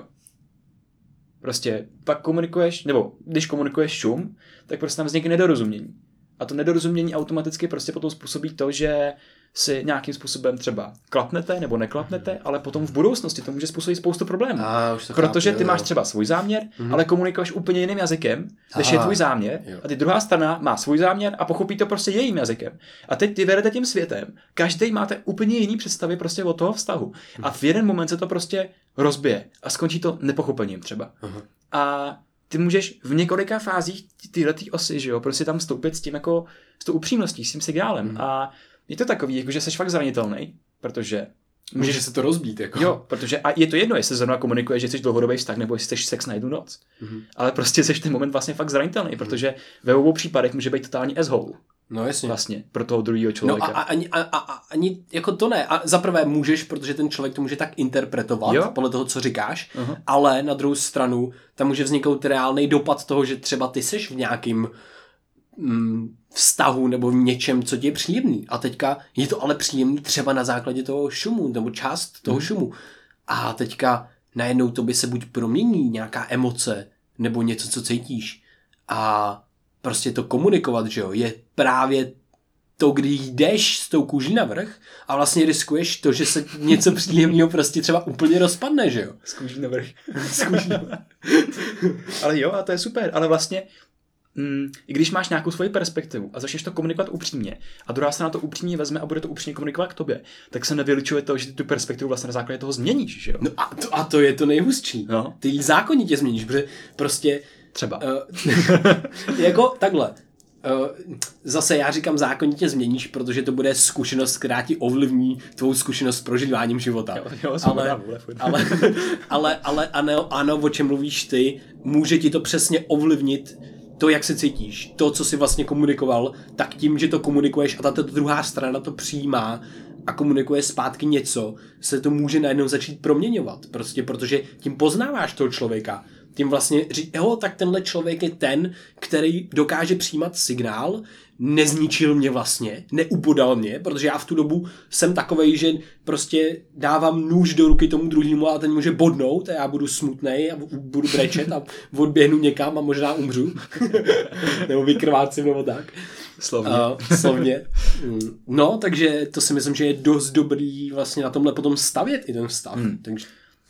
Prostě pak komunikuješ, nebo když komunikuješ šum, tak prostě tam vznikne nedorozumění. A to nedorozumění automaticky prostě potom způsobí to, že si nějakým způsobem třeba klapnete nebo neklapnete, ale potom v budoucnosti to může způsobit spoustu problémů. A, protože chápu, ty jo. máš třeba svůj záměr, mm-hmm. ale komunikuješ úplně jiným jazykem, než je tvůj záměr jo. a ty druhá strana má svůj záměr a pochopí to prostě jejím jazykem. A teď ty vedete tím světem, každý máte úplně jiný představy prostě od toho vztahu. A v jeden moment se to prostě rozbije a skončí to nepochopením třeba. Aha. A ty můžeš v několika fázích tyhletý osy, že jo, prostě tam vstoupit s tím jako, s tou upřímností, s tím signálem. Mm. A je to takový, jako že seš fakt zranitelný, protože... Můžeš se to rozbít, jako. Jo, protože a je to jedno, jestli zrovna komunikuješ, že jsi dlouhodobý vztah, nebo jestli jsi sex na jednu noc. Mm. Ale prostě seš ten moment vlastně fakt zranitelný, mm. protože ve obou případech může být totální asshole. No jasně. Vlastně, pro toho druhého člověka. No a, ani, a, a ani, jako to ne. A zaprvé můžeš, protože ten člověk to může tak interpretovat, jo? podle toho, co říkáš, uh-huh. ale na druhou stranu tam může vzniknout reálný dopad toho, že třeba ty seš v nějakým mm, vztahu nebo v něčem, co ti je příjemný. A teďka je to ale příjemný třeba na základě toho šumu, nebo část toho uh-huh. šumu. A teďka najednou tobě se buď promění nějaká emoce, nebo něco, co cítíš. A... prostě to komunikovat, že jo, je právě to, kdy jdeš s tou kůží navrch a vlastně riskuješ to, že se něco příjemného prostě třeba úplně rozpadne, že jo? S kůží navrch. S kůží navrch. Ale jo, a to je super, ale vlastně mm, i když máš nějakou svoji perspektivu a začneš to komunikovat upřímně a druhá strana to upřímně vezme a bude to upřímně komunikovat k tobě, tak se nevylučuje to, že ty tu perspektivu vlastně na základě toho změníš, že jo? No a to, a to je to nejhustší. No. Ty zákonitě změníš, protože prostě třeba. Uh, jako takhle. Zase já říkám, zákonitě změníš, protože to bude zkušenost, která ti ovlivní tvou zkušenost s prožíváním života. Jo, jo, ale, ale, ale, ale ano, ano, o čem mluvíš ty, může ti to přesně ovlivnit to, jak se cítíš, to, co jsi vlastně komunikoval, tak tím, že to komunikuješ a tato druhá strana to přijímá a komunikuje zpátky něco, se to může najednou začít proměňovat. Prostě protože tím poznáváš toho člověka. Tím vlastně říct, jo, tak tenhle člověk je ten, který dokáže přijímat signál, nezničil mě vlastně, neubodal mě, protože já v tu dobu jsem takovej, že prostě dávám nůž do ruky tomu druhému a ten může bodnout a já budu smutnej a budu brečet a odběhnu někam a možná umřu. Nebo vykrvácím nebo tak. Slovně. Uh, slovně. No, takže to si myslím, že je dost dobrý vlastně na tomhle potom stavět i ten vztah. Hmm. Takže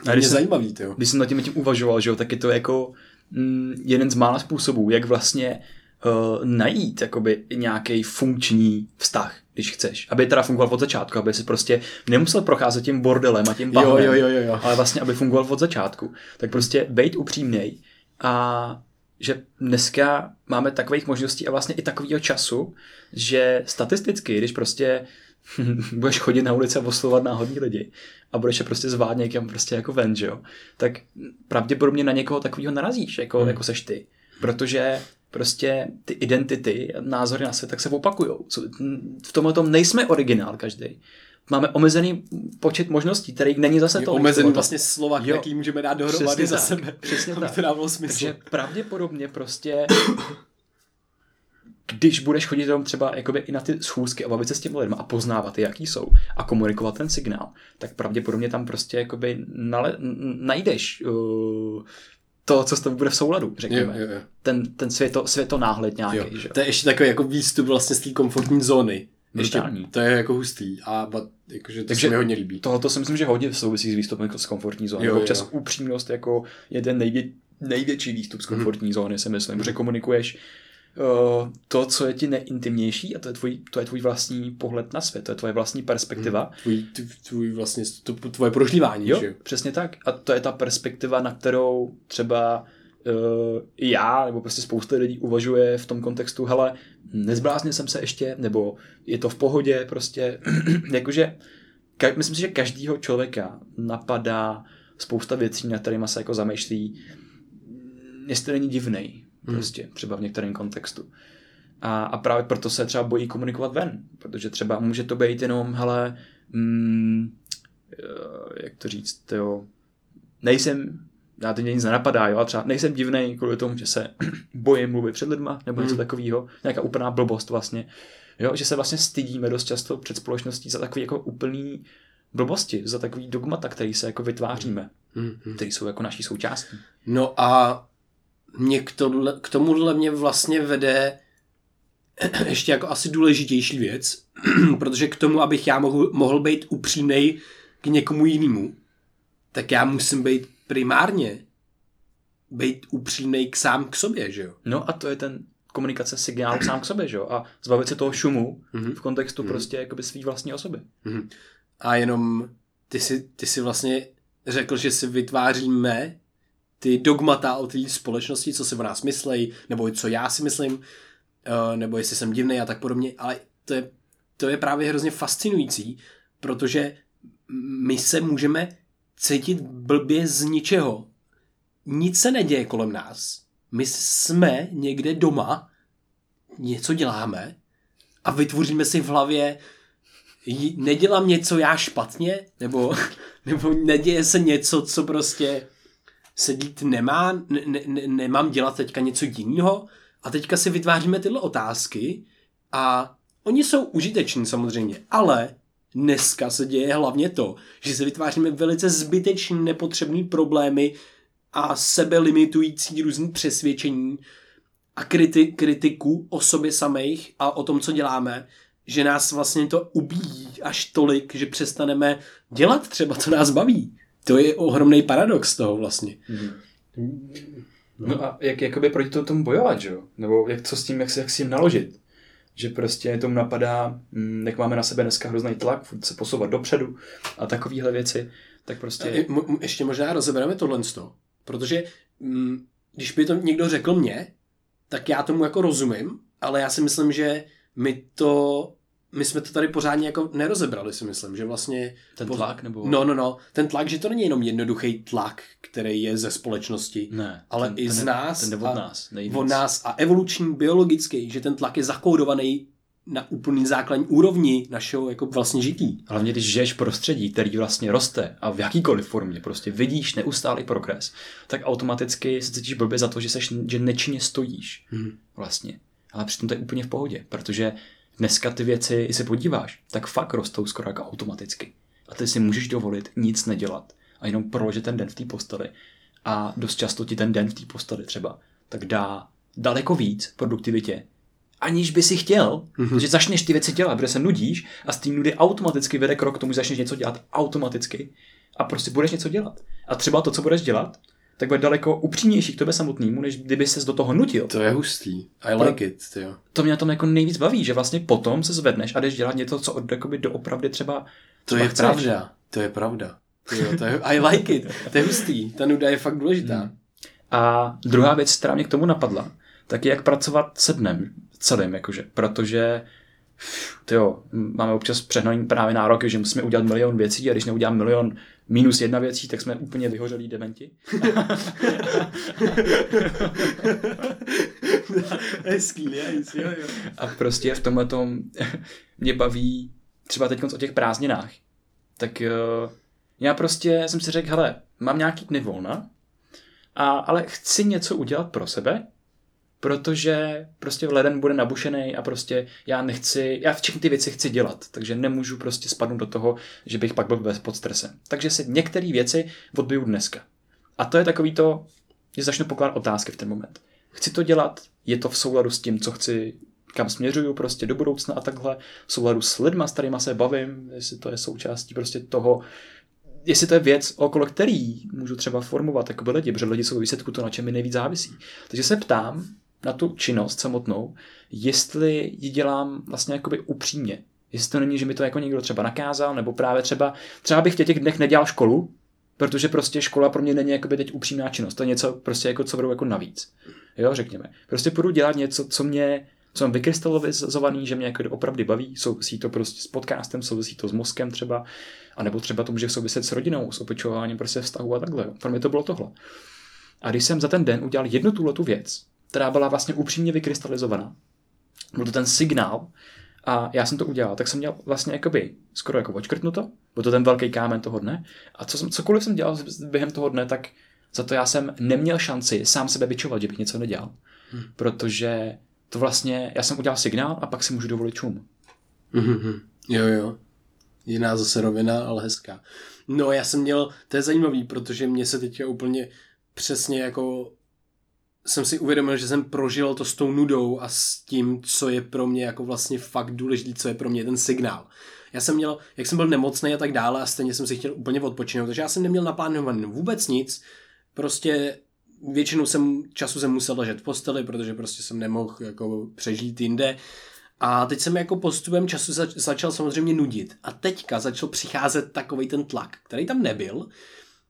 to mě zajímavý, ty jo. Když jsem nad tím, tím uvažoval, že jo, tak je to jako mm, jeden z mála způsobů, jak vlastně uh, najít jakoby nějaký funkční vztah, když chceš. Aby teda fungoval od začátku, aby si prostě nemusel procházet tím bordelem a tím bahnem, jo, jo, jo, jo. ale vlastně, aby fungoval od začátku. Tak prostě bejt upřímnej a že dneska máme takových možností a vlastně i takovýho času, že statisticky, když prostě budeš chodit na ulici a oslovat náhodný lidi a budeš je prostě zvát někam prostě jako ven, že jo, tak pravděpodobně na někoho takového narazíš, jako, hmm. jako seš ty, protože prostě ty identity, názory na svět tak se opakujou. V tomhle tom nejsme originál každý. Máme omezený počet možností, kterých není zase to. Omezený vlastně slova, jaký můžeme dát dohromady přesně za tak, sebe. Přesně tak. Takže pravděpodobně prostě když budeš chodit tam třeba jakoby i na ty schůzky a bavit se s těmi lidmi a poznávat, jaký jsou a komunikovat ten signál, tak pravděpodobně tam prostě jakoby nale- najdeš uh, to, co s tebou bude v souladu, řekněme. Jo, jo, jo. Ten, ten světo, světonáhled nějaký. Jo. Že? To je ještě takový jako výstup vlastně z té komfortní zóny. Ještě, to je jako hustý a but, jakože to takže se mi hodně líbí. Tohoto si myslím, že hodně souvisí s výstupem z komfortní zóny. Jo, občas jo. Upřímnost jako je ten nejvě- největší výstup z komfortní hmm. zóny, si myslím, že komunikuješ to, co je ti nejintimnější a to je tvůj, to je tvůj vlastní pohled na svět, to je tvoje vlastní perspektiva. Hmm, tvůj, tvůj vlastně, to, tvoje prožívání, jo, že? Přesně tak. A to je ta perspektiva, na kterou třeba uh, já, nebo prostě spousta lidí uvažuje v tom kontextu, hele, nezbláznil jsem se ještě, nebo je to v pohodě, prostě, jakože, ka- myslím si, že každýho člověka napadá spousta věcí, na kterýma se jako zamýšlí, jestli není divnej. Prostě, třeba v některém kontextu. A, a právě proto se třeba bojí komunikovat ven, protože třeba může to být jenom, hele, mm, jak to říct, jo, nejsem, já to mě nic nenapadá, jo, a třeba nejsem divnej kvůli tomu, že se bojím mluvit před lidma, nebo něco mm. takového, nějaká úplná blbost vlastně, jo, že se vlastně stydíme dost často před společností za takový jako úplný blbosti, za takový dogmata, který se jako vytváříme, mm. který jsou jako naší součástí. No a mě k, tohle, k tomuhle mě vlastně vede ještě jako asi důležitější věc, protože k tomu, abych já mohl, mohl být upřímnej k někomu jinému, tak já musím být primárně být upřímnej k sám k sobě, že jo? No a to je ten komunikace signál sám k sobě, že jo? A zbavit se toho šumu mm-hmm. v kontextu mm-hmm. prostě jakoby svý vlastní osoby. Mm-hmm. A jenom ty si, ty si vlastně řekl, že si vytváříme ty dogmata o té společnosti, co si o nás myslejí, nebo co já si myslím, nebo jestli jsem divnej a tak podobně, ale to je, to je právě hrozně fascinující, protože my se můžeme cítit blbě z ničeho. Nic se neděje kolem nás. My jsme někde doma, něco děláme a vytvoříme si v hlavě nedělám něco já špatně, nebo, nebo neděje se něco, co prostě sedít nemá, ne, ne, nemám dělat teďka něco jiného a teďka si vytváříme tyhle otázky a oni jsou užiteční samozřejmě, ale dneska se děje hlavně to, že si vytváříme velice zbytečné nepotřebné problémy a sebelimitující různý přesvědčení a kriti, kritiku o sobě samých a o tom, co děláme že nás vlastně to ubíjí až tolik, že přestaneme dělat třeba, co nás baví. To je ohromný paradox toho vlastně. Mm. No. no a jak jakoby proti tomu bojovat, že jo? Nebo jak, co s tím, jak, jak s tím naložit? Že prostě tomu napadá, hm, jak máme na sebe dneska hrozný tlak, furt se posouvat dopředu a takovéhle věci, tak prostě... Je, mo, ještě možná rozebereme tohle z toho, protože hm, když by to někdo řekl mně, tak já tomu jako rozumím, ale já si myslím, že my to... My jsme to tady pořádně jako nerozebrali, si myslím, že vlastně... Ten tlak? Nebo... No, no, no. Ten tlak, že to není jenom jednoduchý tlak, který je ze společnosti, ne, ale ten, i ten z nás, ten od, nás od nás a evoluční, biologický, že ten tlak je zakódovaný na úplný základní úrovni našeho jako vlastně žití. Hlavně když žiješ prostředí, který vlastně roste a v jakýkoliv formě prostě vidíš neustálý progres, tak automaticky se cítíš blbě za to, že, seš, že nečinně stojíš hmm. vlastně. Ale přitom to je úplně v pohodě, protože dneska ty věci, jestli podíváš, tak fakt rostou skoro jako automaticky. A ty si můžeš dovolit nic nedělat a jenom proložit ten den v té posteli. A dost často ti ten den v té posteli třeba tak dá daleko víc produktivitě, aniž by si chtěl, mm-hmm. protože začneš ty věci dělat, protože se nudíš a s tím nudy automaticky vede krok k tomu, že začneš něco dělat automaticky a prostě budeš něco dělat. A třeba to, co budeš dělat, tak bude daleko upřímnější k tobě samotnému, než kdyby ses do toho nutil. To je hustý. I like it, jo. To mě na tom jako nejvíc baví, že vlastně potom se zvedneš a jdeš dělat něco, co od jakoby doopravdy třeba... To je pravda. To je pravda. Jo, to je, I like it. To je hustý. Ta nuda je fakt důležitá. Hmm. A druhá věc, která mě k tomu napadla, tak je jak pracovat se dnem celým, jakože, protože... Tyjo, máme občas přehnaný právě nároky, že musíme udělat milion věcí a když neudělám milion minus jedna věcí, tak jsme úplně vyhořelí dementi. Hezký, nejvíc, jo, jo. A prostě v tomhletom mě baví třeba teď o těch prázdninách. Tak já prostě jsem si řekl, hele, mám nějaký dny volna, a, ale chci něco udělat pro sebe, protože prostě leden bude nabušený a prostě já nechci, já všechny ty věci chci dělat, takže nemůžu prostě spadnout do toho, že bych pak byl bez pod stresem. Takže si některé věci odbiju dneska. A to je takový to, že začnu pokládat otázky v ten moment. Chci to dělat, je to v souladu s tím, co chci, kam směřuju prostě do budoucna a takhle, v souladu s lidma, s kterýma se bavím, jestli to je součástí prostě toho, jestli to je věc, okolo který můžu třeba formovat jako lidi, protože lidi jsou výsledku to, na čem mi nejvíc závisí. Takže se ptám na tu činnost samotnou, jestli ji dělám vlastně jakoby upřímně. Jestli to není, že mi to jako někdo třeba nakázal, nebo právě třeba, třeba bych v těch dnech nedělal školu, protože prostě škola pro mě není jakoby teď upřímná činnost. To je něco prostě jako co budou jako navíc. Jo, řekněme. Prostě půjdu dělat něco, co mě, co mám vykrystalizovaný, že mě jako opravdu baví, souvisí to prostě s podcastem, souvisí to s mozkem třeba, anebo třeba to může souviset s rodinou, s opečováním prostě vztahu a takhle. Pro mě to bylo tohle. A když jsem za ten den udělal jednu tuhletu věc, která byla vlastně upřímně vykrystalizovaná. Byl to ten signál a já jsem to udělal, tak jsem měl vlastně jakoby skoro jako odškrtnuto, byl to ten velký kámen toho dne a co jsem, cokoliv jsem dělal během toho dne, tak za to já jsem neměl šanci sám sebe bičovat, že bych něco nedělal, hmm. protože to vlastně, já jsem udělal signál a pak si můžu dovolit čum. Mm-hmm. Jo, jo. Jiná zase rovina, ale hezká. No já jsem měl, to je zajímavý, protože mě se teď úplně přesně jako jsem si uvědomil, že jsem prožil to s tou nudou a s tím, co je pro mě jako vlastně fakt důležitý, co je pro mě ten signál. Já jsem měl, jak jsem byl nemocný a tak dále a stejně jsem si chtěl úplně odpočinout, takže já jsem neměl naplánovaný vůbec nic, prostě většinou jsem, času jsem musel ležet v posteli, protože prostě jsem nemohl jako přežít jinde a teď jsem jako postupem času zač- začal samozřejmě nudit a teďka začal přicházet takovej ten tlak, který tam nebyl,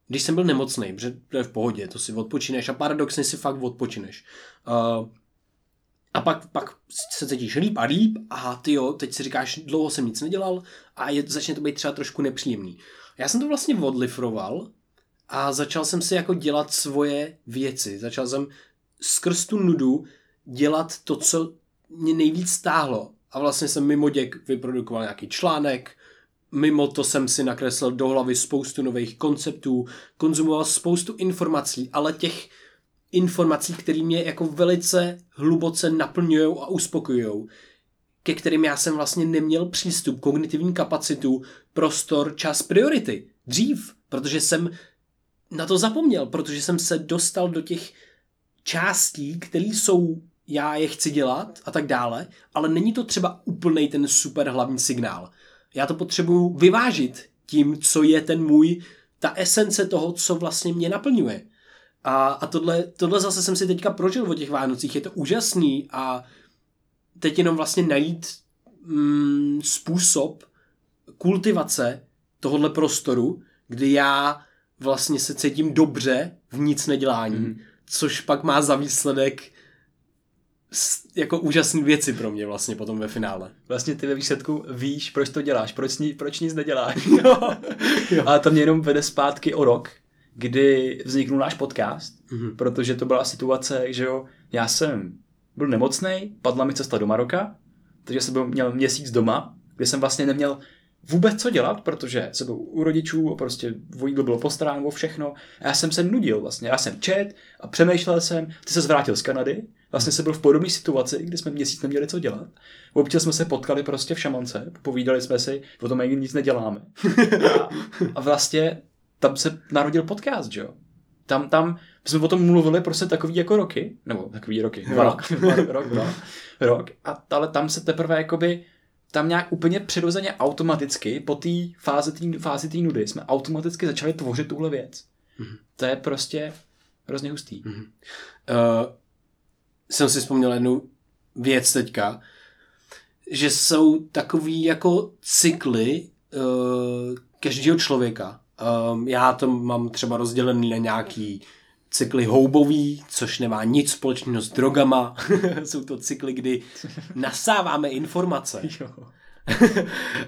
když jsem byl nemocný, protože to je v pohodě, to si odpočineš a paradoxně si fakt odpočineš. Uh, a pak, pak se cítíš líp a líp a ty jo, teď si říkáš, dlouho jsem nic nedělal a je, začne to být třeba trošku nepříjemný. Já jsem to vlastně odlifroval a začal jsem si jako dělat svoje věci. Začal jsem skrz tu nudu dělat to, co mě nejvíc stáhlo. A vlastně jsem mimo děk vyprodukoval nějaký článek, mimo to jsem si nakreslil do hlavy spoustu nových konceptů, konzumoval spoustu informací, ale těch informací, které mě jako velice hluboce naplňujou a uspokojujou, ke kterým já jsem vlastně neměl přístup, kognitivní kapacitu, prostor, čas, priority. Dřív, protože jsem na to zapomněl, protože jsem se dostal do těch částí, které jsou já je chci dělat a tak dále, ale není to třeba úplnej ten super hlavní signál. Já to potřebuju vyvážit tím, co je ten můj, ta esence toho, co vlastně mě naplňuje. A, a tohle, tohle zase jsem si teďka prožil o těch Vánocích, je to úžasný a teď jenom vlastně najít mm, způsob kultivace tohohle prostoru, kdy já vlastně se cítím dobře v nic nedělání, mm. což pak má za výsledek jako úžasné věci pro mě vlastně potom ve finále. Vlastně ty ve výsledku víš, proč to děláš, proč, proč nic neděláš. Jo. Jo. A to mě jenom vede zpátky o rok, kdy vzniknul náš podcast, mm-hmm. protože to byla situace, že jo, já jsem byl nemocnej, padla mi cesta do Maroka, takže jsem byl, měl měsíc doma, kde jsem vlastně neměl vůbec co dělat, protože jsem byl u rodičů a prostě o jídlo bylo postaráno, o všechno. A já jsem se nudil vlastně, já jsem čet a přemýšlel jsem, ty se zvrátil z Kanady, vlastně jsem byl v podobné situaci, kdy jsme měsíc neměli co dělat. Občas jsme se potkali prostě v šamance, povídali jsme si, o tom ani nic neděláme. A, a vlastně tam se narodil podcast, že jo? Tam, tam jsme o tom mluvili prostě takový jako roky, nebo takový roky, dva rok, dva, rok, dva, rok, a, ale tam se teprve jakoby, tam nějak úplně přirozeně automaticky po té fázi té nudy jsme automaticky začali tvořit tuhle věc. Mm-hmm. To je prostě hrozně hustý. Mm-hmm. Uh, jsem si vzpomněl jednu věc teďka, že jsou takový jako cykly uh, každého člověka. Um, já to mám třeba rozdělený na nějaký cykly houbový, což nemá nic společného s drogama. Jsou to cykly, kdy nasáváme informace.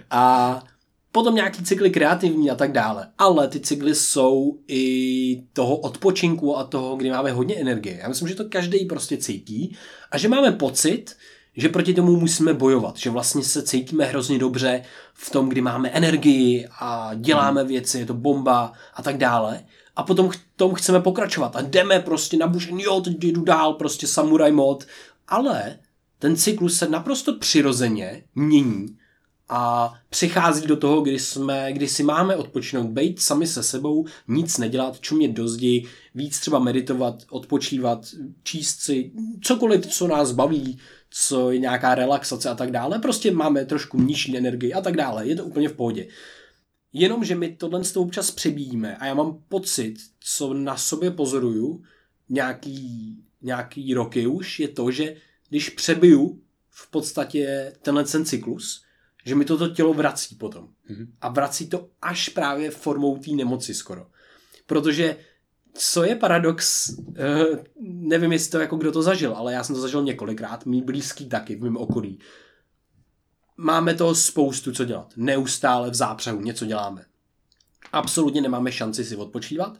A potom nějaký cykly kreativní a tak dále. Ale ty cykly jsou i toho odpočinku a toho, kdy máme hodně energie. Já myslím, že to každý prostě cítí a že máme pocit, že proti tomu musíme bojovat, že vlastně se cítíme hrozně dobře v tom, kdy máme energii a děláme věci, je to bomba a tak dále. A potom k tomu chceme pokračovat a jdeme prostě nabušen, jo, teď jdu dál, prostě samuraj mod. Ale ten cyklus se naprosto přirozeně mění a přichází do toho, kdy, jsme, kdy si máme odpočinout, bejt sami se sebou, nic nedělat, čumět do zdi, víc třeba meditovat, odpočívat, číst si, cokoliv, co nás baví, co je nějaká relaxace a tak dále. Prostě máme trošku nižší energii a tak dále. Je to úplně v pohodě. Jenomže my tohle z toho občas přebíjíme a já mám pocit, co na sobě pozoruju nějaký, nějaký roky už, je to, že když přebiju v podstatě tenhle ten cyklus, že mi toto tělo vrací potom. Mm-hmm. A vrací to až právě formou té nemoci skoro. Protože co je paradox, nevím, jestli to jako kdo to zažil, ale já jsem to zažil několikrát, mý blízký taky v mém okolí. Máme toho spoustu co dělat. Neustále v zápřehu něco děláme. Absolutně nemáme šanci si odpočívat.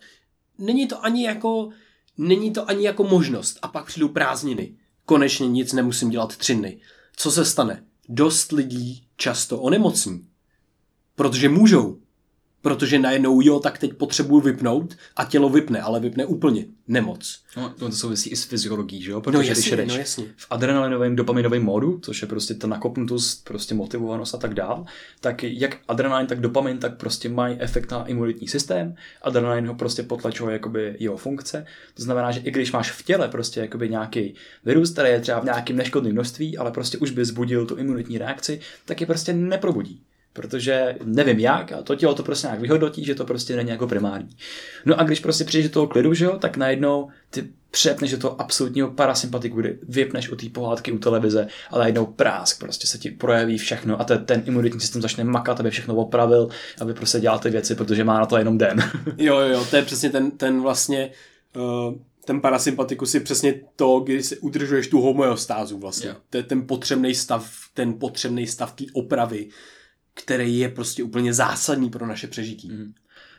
Není to ani jako, není to ani jako možnost. A pak přijdu prázdniny. Konečně nic nemusím dělat tři dny. Co se stane? Dost lidí často onemocní. Protože můžou. Protože najednou, jo, tak teď potřebuju vypnout a tělo vypne, ale vypne úplně. Nemoc. No, to souvisí i s fyziologií, že jo? Protože no jasně, když jdeš no jasně. v adrenalinovém, dopaminovém módu, což je prostě ta nakopnutost, prostě motivovanost a tak dál, tak jak adrenalin, tak dopamin, tak prostě mají efekt na imunitní systém. Adrenalin ho prostě potlačuje jakoby jeho funkce. To znamená, že i když máš v těle prostě jakoby nějaký virus, který je třeba v nějakým neškodným množství, ale prostě už by zbudil tu imunitní reakci, tak je prostě neprobudí. Protože nevím jak, a to tělo to prostě nějak vyhodnotí, že to prostě není jako primární. No a když prostě přijdeš do toho klidu, že jo, tak najednou ty přepneš do toho absolutního parasympatiku, kdy vypneš u té pohádky u televize, ale najednou prásk, prostě se ti projeví všechno a te, ten imunitní systém začne makat, aby všechno opravil, aby prostě dělal ty věci, protože má na to jenom den. Jo, jo, to je přesně ten, ten vlastně, uh, ten parasympatikus je přesně to, kdy si udržuješ tu homeostázu vlastně. Jo. To je ten potřebný stav, ten potřebný stav té opravy, který je prostě úplně zásadní pro naše přežití. Mm.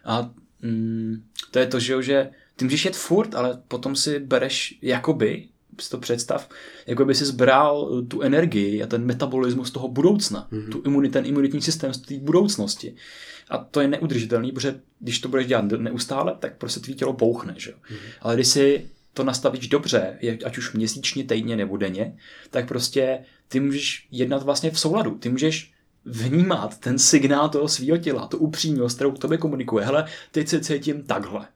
A mm, to je to, že, jo, že ty můžeš jet furt, ale potom si bereš jakoby, si to představ, jakoby si zbral tu energii a ten metabolismus toho budoucna, mm. tu imunit, ten imunitní systém z té budoucnosti. A to je neudržitelný, protože když to budeš dělat neustále, tak prostě tvý tělo bouchne. Že? Mm. Ale když si to nastavíš dobře, ať už měsíčně, týdně nebo denně, tak prostě ty můžeš jednat vlastně v souladu. Ty můžeš vnímat ten signál toho svýho těla, tu upřímnost, kterou k tobě komunikuje. Hele, teď se cítím takhle.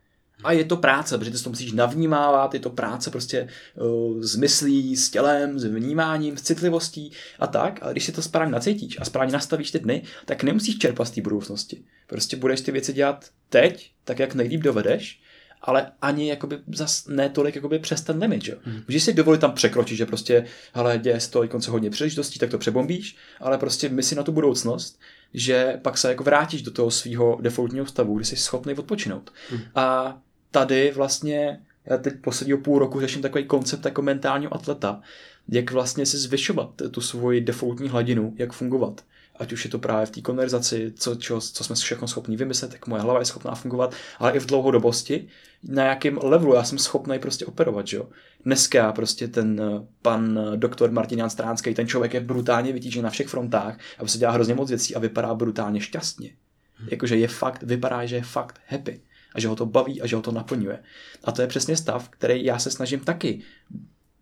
A je to práce, protože ty to musíš navnímávat, je to práce prostě uh, s myslí, s tělem, s vnímáním, s citlivostí a tak. A když si to správně nacítíš a správně nastavíš ty dny, tak nemusíš čerpat z té budoucnosti. Prostě budeš ty věci dělat teď, tak jak nejlíp dovedeš, ale ani jakoby zas ne tolik jakoby přes ten limit, že? Hmm. Můžeš si dovolit tam překročit, že prostě, hele, děje se to konce hodně příležitostí, tak to přebombíš, ale prostě mysli na tu budoucnost, že pak se jako vrátíš do toho svého defaultního stavu, kdy jsi schopný odpočinout. Hmm. A tady vlastně, já teď posledního půl roku řeším takový koncept jako mentálního atleta, jak vlastně si zvyšovat tu svoji defaultní hladinu, jak fungovat. Ať už je to právě v té konverzaci, co, čo, co jsme všechno schopni vymyslet, jak moje hlava je schopná fungovat, ale i v dlouhodobosti, na jakém levelu já jsem schopný prostě operovat, že jo. Dneska prostě ten pan doktor Martin Jan Stránský, ten člověk je brutálně vytížený na všech frontách a prostě dělá hrozně moc věcí a vypadá brutálně šťastně. Hmm. Jakože je fakt, vypadá, že je fakt happy. A že ho to baví a že ho to naplňuje. A to je přesně stav, který já se snažím taky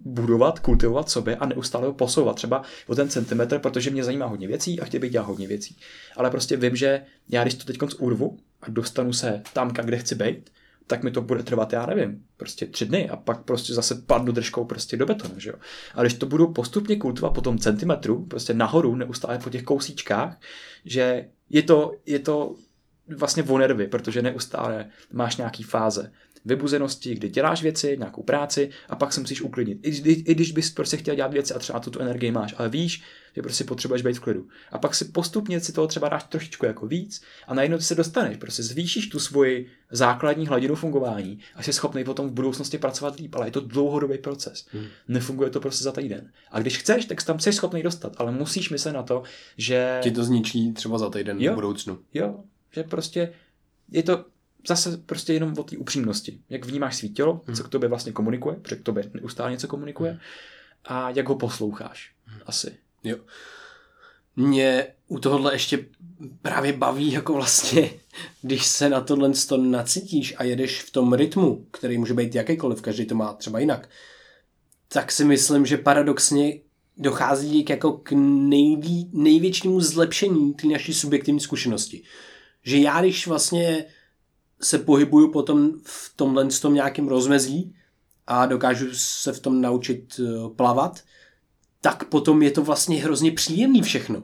budovat, kultivovat sobě a neustále ho posouvat třeba o ten centimetr, protože mě zajímá hodně věcí a chtěl bych dělat hodně věcí. Ale prostě vím, že já když to teď konc urvu a dostanu se tam, kde chci být, tak mi to bude trvat, já nevím, prostě tři dny a pak prostě zase padnu držkou prostě do betonu, že jo. A když to budu postupně kultivovat po tom centimetru, prostě nahoru, neustále po těch kousíčkách, že je to, je to vlastně o nervy, protože neustále máš nějaký fáze vybuzenosti, kdy děláš věci, nějakou práci a pak se musíš uklidnit. I, i, i když bys prostě chtěl dělat věci a třeba tu energii máš, ale víš, že prostě potřebuješ být v klidu. A pak si postupně si toho třeba dáš trošičku jako víc a najednou ty se dostaneš, prostě zvýšíš tu svoji základní hladinu fungování a jsi schopný potom v budoucnosti pracovat líp, ale je to dlouhodobý proces. Hmm. Nefunguje to prostě za týden. A když chceš, tak tam jsi schopný dostat, ale musíš myslet na to, že ti to zničí třeba za týden v budoucnu. Jo. Že prostě je to zase prostě jenom o té upřímnosti. Jak vnímáš svý tělo, co k tobě vlastně komunikuje, protože k tobě neustále něco komunikuje a jak ho posloucháš. Asi. Jo. Mě u tohohle ještě právě baví jako vlastně, když se na tohle to nacítíš a jedeš v tom rytmu, který může být jakýkoliv, každý to má třeba jinak, tak si myslím, že paradoxně dochází k, jako k nejví, největšímu zlepšení té naší subjektivní zkušenosti. Že já, když vlastně se pohybuju potom v tomhle tom nějakým rozmezí a dokážu se v tom naučit plavat, tak potom je to vlastně hrozně příjemný všechno.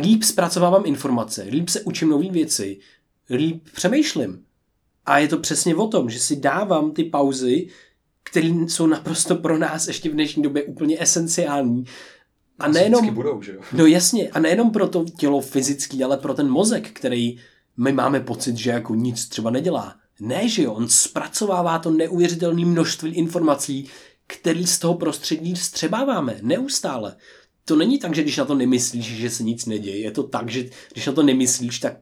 Líp zpracovávám informace, líp se učím nový věci, líp přemýšlím. A je to přesně o tom, že si dávám ty pauzy, které jsou naprosto pro nás ještě v dnešní době úplně esenciální. A nejenom, budou, že jo? No jasně, a nejenom pro to tělo fyzický, ale pro ten mozek, který my máme pocit, že jako nic třeba nedělá. Ne, že jo, on zpracovává to neuvěřitelné množství informací, které z toho prostředí vstřebáváme neustále. To není tak, že když na to nemyslíš, že se nic neděje. Je to tak, že když na to nemyslíš, tak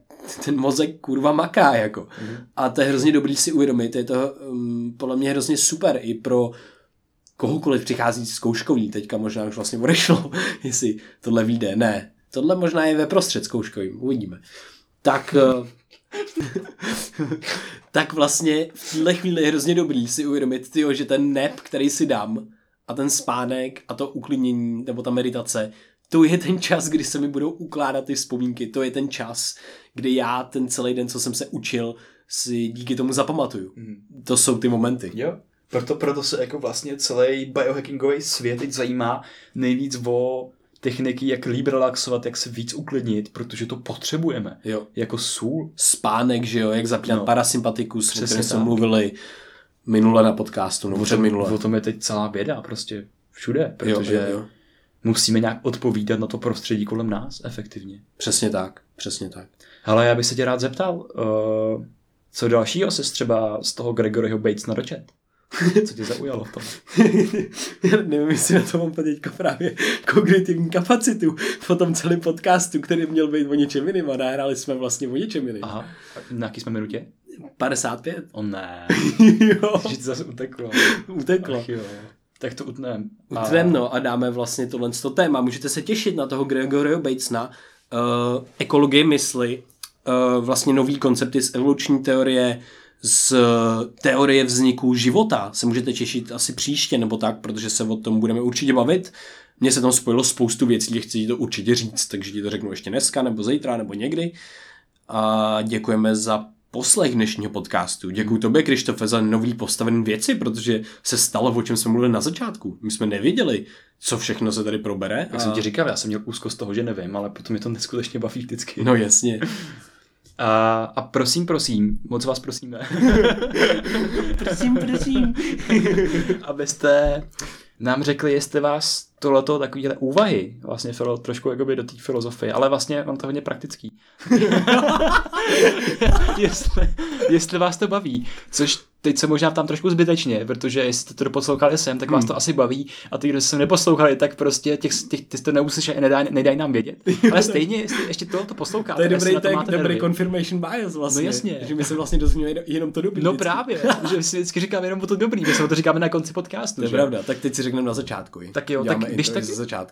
ten mozek kurva maká, jako. Mm-hmm. A to je hrozně dobrý si uvědomit. Je to um, podle mě hrozně super i pro kohokoliv přichází zkouškový, teďka možná už vlastně odešlo, jestli tohle vyjde, ne. Tohle možná je ve prostřed zkouškovým, uvidíme. Tak, tak vlastně v téhle chvíli je hrozně dobrý si uvědomit, tyjo, že ten nap, který si dám, a ten spánek a to uklidnění, nebo ta meditace, to je ten čas, kdy se mi budou ukládat ty vzpomínky, to je ten čas, kdy já ten celý den, co jsem se učil, si díky tomu zapamatuju. To jsou ty momenty. Jo. Proto, proto se jako vlastně celý biohackingový svět teď zajímá nejvíc o techniky, jak líp relaxovat, jak se víc uklidnit, protože to potřebujeme. Jo. Jako sůl. Spánek, že jo, jak zapínat no. parasympatikus, přesně o kterém jsme mluvili minule na podcastu, nebo před minule. O tom je teď celá věda, prostě všude, protože jo, jo, jo. musíme nějak odpovídat na to prostředí kolem nás efektivně. Přesně tak, přesně tak. Hele, já bych se tě rád zeptal, uh, co dalšího ses třeba z toho Gregoryho Batesna dočet? Co tě zaujalo v tom? Já nevím, jestli na to mám teďka právě kognitivní kapacitu po tom celém podcastu, který měl být o něčem jiným a nahráli jsme vlastně o něčem jiným. Aha, na jaký jsme minutě? padesát pět. O ne. Jo. Že to zase uteklo. Uteklo. Ach, jo. Tak to utneme. Utneme, no a dáme vlastně tohle z toho téma. Můžete se těšit na toho Gregoryho Batesna, uh, ekologie mysli, uh, vlastně nový koncepty z evoluční teorie, z teorie vzniku života se můžete těšit asi příště nebo tak, protože se o tom budeme určitě bavit. Mně se tam spojilo spoustu věcí, chci ti to určitě říct, takže ti to řeknu ještě dneska nebo zítra nebo někdy. A děkujeme za poslech dnešního podcastu. Děkuji tobě, Krištofe, za nový postavený věci, protože se stalo, o čem jsme mluvili na začátku. My jsme nevěděli, co všechno se tady probere. A... Jak jsem ti říkal, já jsem měl úzkost toho, že nevím, ale potom mi to neskutečně baví vždycky. No jasně. A, a prosím, prosím, moc vás prosíme. prosím, prosím. Abyste nám řekli, jestli vás tohleto takovýhle úvahy, vlastně filo, trošku jakoby do té filozofie, ale vlastně mám to hodně praktický. jestli, jestli vás to baví, což teď se možná tam trošku zbytečně, protože jestli jste to doposlouchali sem, tak vás to hmm. asi baví a ty, kdo jste se neposlouchali, tak prostě těch, těch, ty jste neuslyšeli a nedaj, nedají nám vědět. Ale stejně, jestli ještě tohle to posloucháte. To je dobrý, tak, dobrý confirmation bias vlastně. No jasně. Že my se vlastně dozvíme jenom to dobrý. No vždycky. Právě, že si vždycky říkáme jenom to dobrý, my se to říkáme na konci podcastu. To je pravda, tak teď si řekneme na začátku. Tak jo, Děláme tak když tak,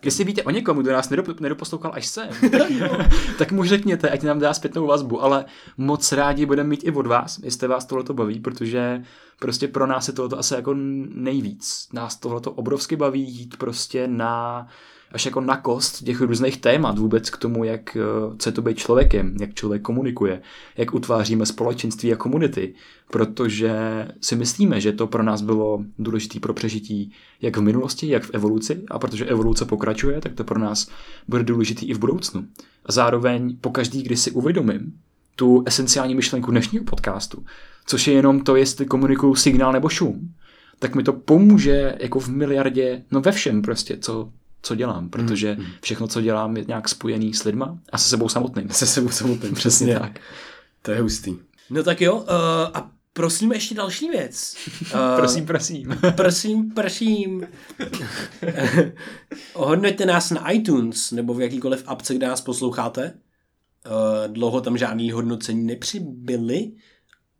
jestli víte o někomu, kdo nás nedoposlouchal až sem, tak, tak mu řekněte, ať nám dá zpětnou vazbu, ale moc rádi budeme mít i od vás, jestli vás tohleto baví, protože prostě pro nás je tohleto asi jako nejvíc. Nás tohleto obrovsky baví jít prostě na, až jako na kost těch různých témat vůbec k tomu, jak chce to být člověkem, jak člověk komunikuje, jak utváříme společenství a komunity, protože si myslíme, že to pro nás bylo důležité pro přežití jak v minulosti, jak v evoluci, a protože evoluce pokračuje, tak to pro nás bude důležité i v budoucnu. A zároveň pokaždý, když si uvědomím tu esenciální myšlenku dnešního podcastu, což je jenom to, jestli komunikuju signál nebo šum, tak mi to pomůže jako v miliardě, no ve všem prostě, co co dělám, protože všechno, co dělám, je nějak spojený s lidma a se sebou samotným. Se sebou samotným, přesně tak. To je hustý. No tak jo, uh, a prosím ještě další věc. Uh, prosím, prosím. prosím, prosím. Ohodnoťte nás na iTunes nebo v jakýkoliv apce, kde nás posloucháte. Uh, dlouho tam žádný hodnocení nepřibyly.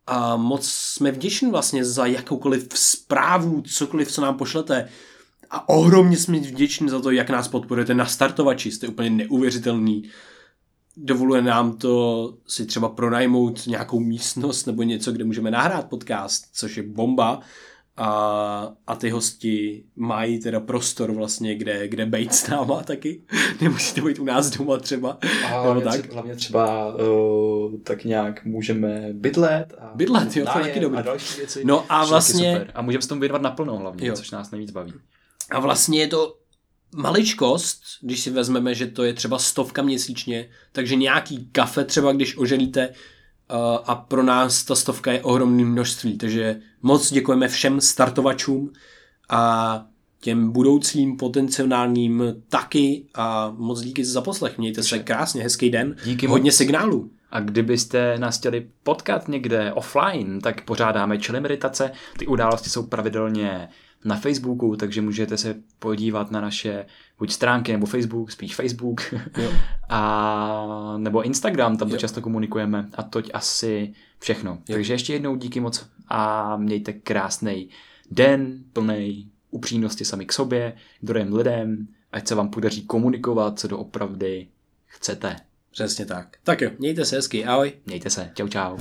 A moc jsme vděční vlastně za jakoukoliv zprávu, cokoliv, co nám pošlete. A ohromně jsme vděční za to, jak nás podporujete na Startovači. Jste úplně neuvěřitelný. Dovoluje nám to si třeba pronajmout nějakou místnost nebo něco, kde můžeme nahrát podcast, což je bomba. A, a ty hosti mají teda prostor vlastně, kde, kde bejt s náma taky. Nemusíte být u nás doma třeba. A hlavně, tak. Třeba, hlavně třeba uh, tak nějak můžeme bydlet. A bydlet, jo, to je taky dobrý. A další věci. No a vlastně... A můžeme se tomu věnovat naplno hlavně, jo. Což nás nejvíc baví. A vlastně je to maličkost, když si vezmeme, že to je třeba stovka měsíčně, takže nějaký kafe třeba, když oženíte, a pro nás ta stovka je ohromný množství, takže moc děkujeme všem startovačům a těm budoucím potenciálním taky a moc díky za poslech, mějte se krásně, hezký den, díky hodně moc. Signálů. A kdybyste nás chtěli potkat někde offline, tak pořádáme chili meditace, ty události jsou pravidelně na Facebooku, takže můžete se podívat na naše buď stránky nebo Facebook, spíš Facebook, jo. a nebo Instagram, tam to jo. často komunikujeme a toť asi všechno. Jo. Takže ještě jednou díky moc a mějte krásný den, plnej upřímnosti sami k sobě, k druhým lidem, ať se vám podaří komunikovat, co doopravdy chcete. Přesně tak. Tak jo, mějte se hezky, ahoj. Mějte se, čau čau.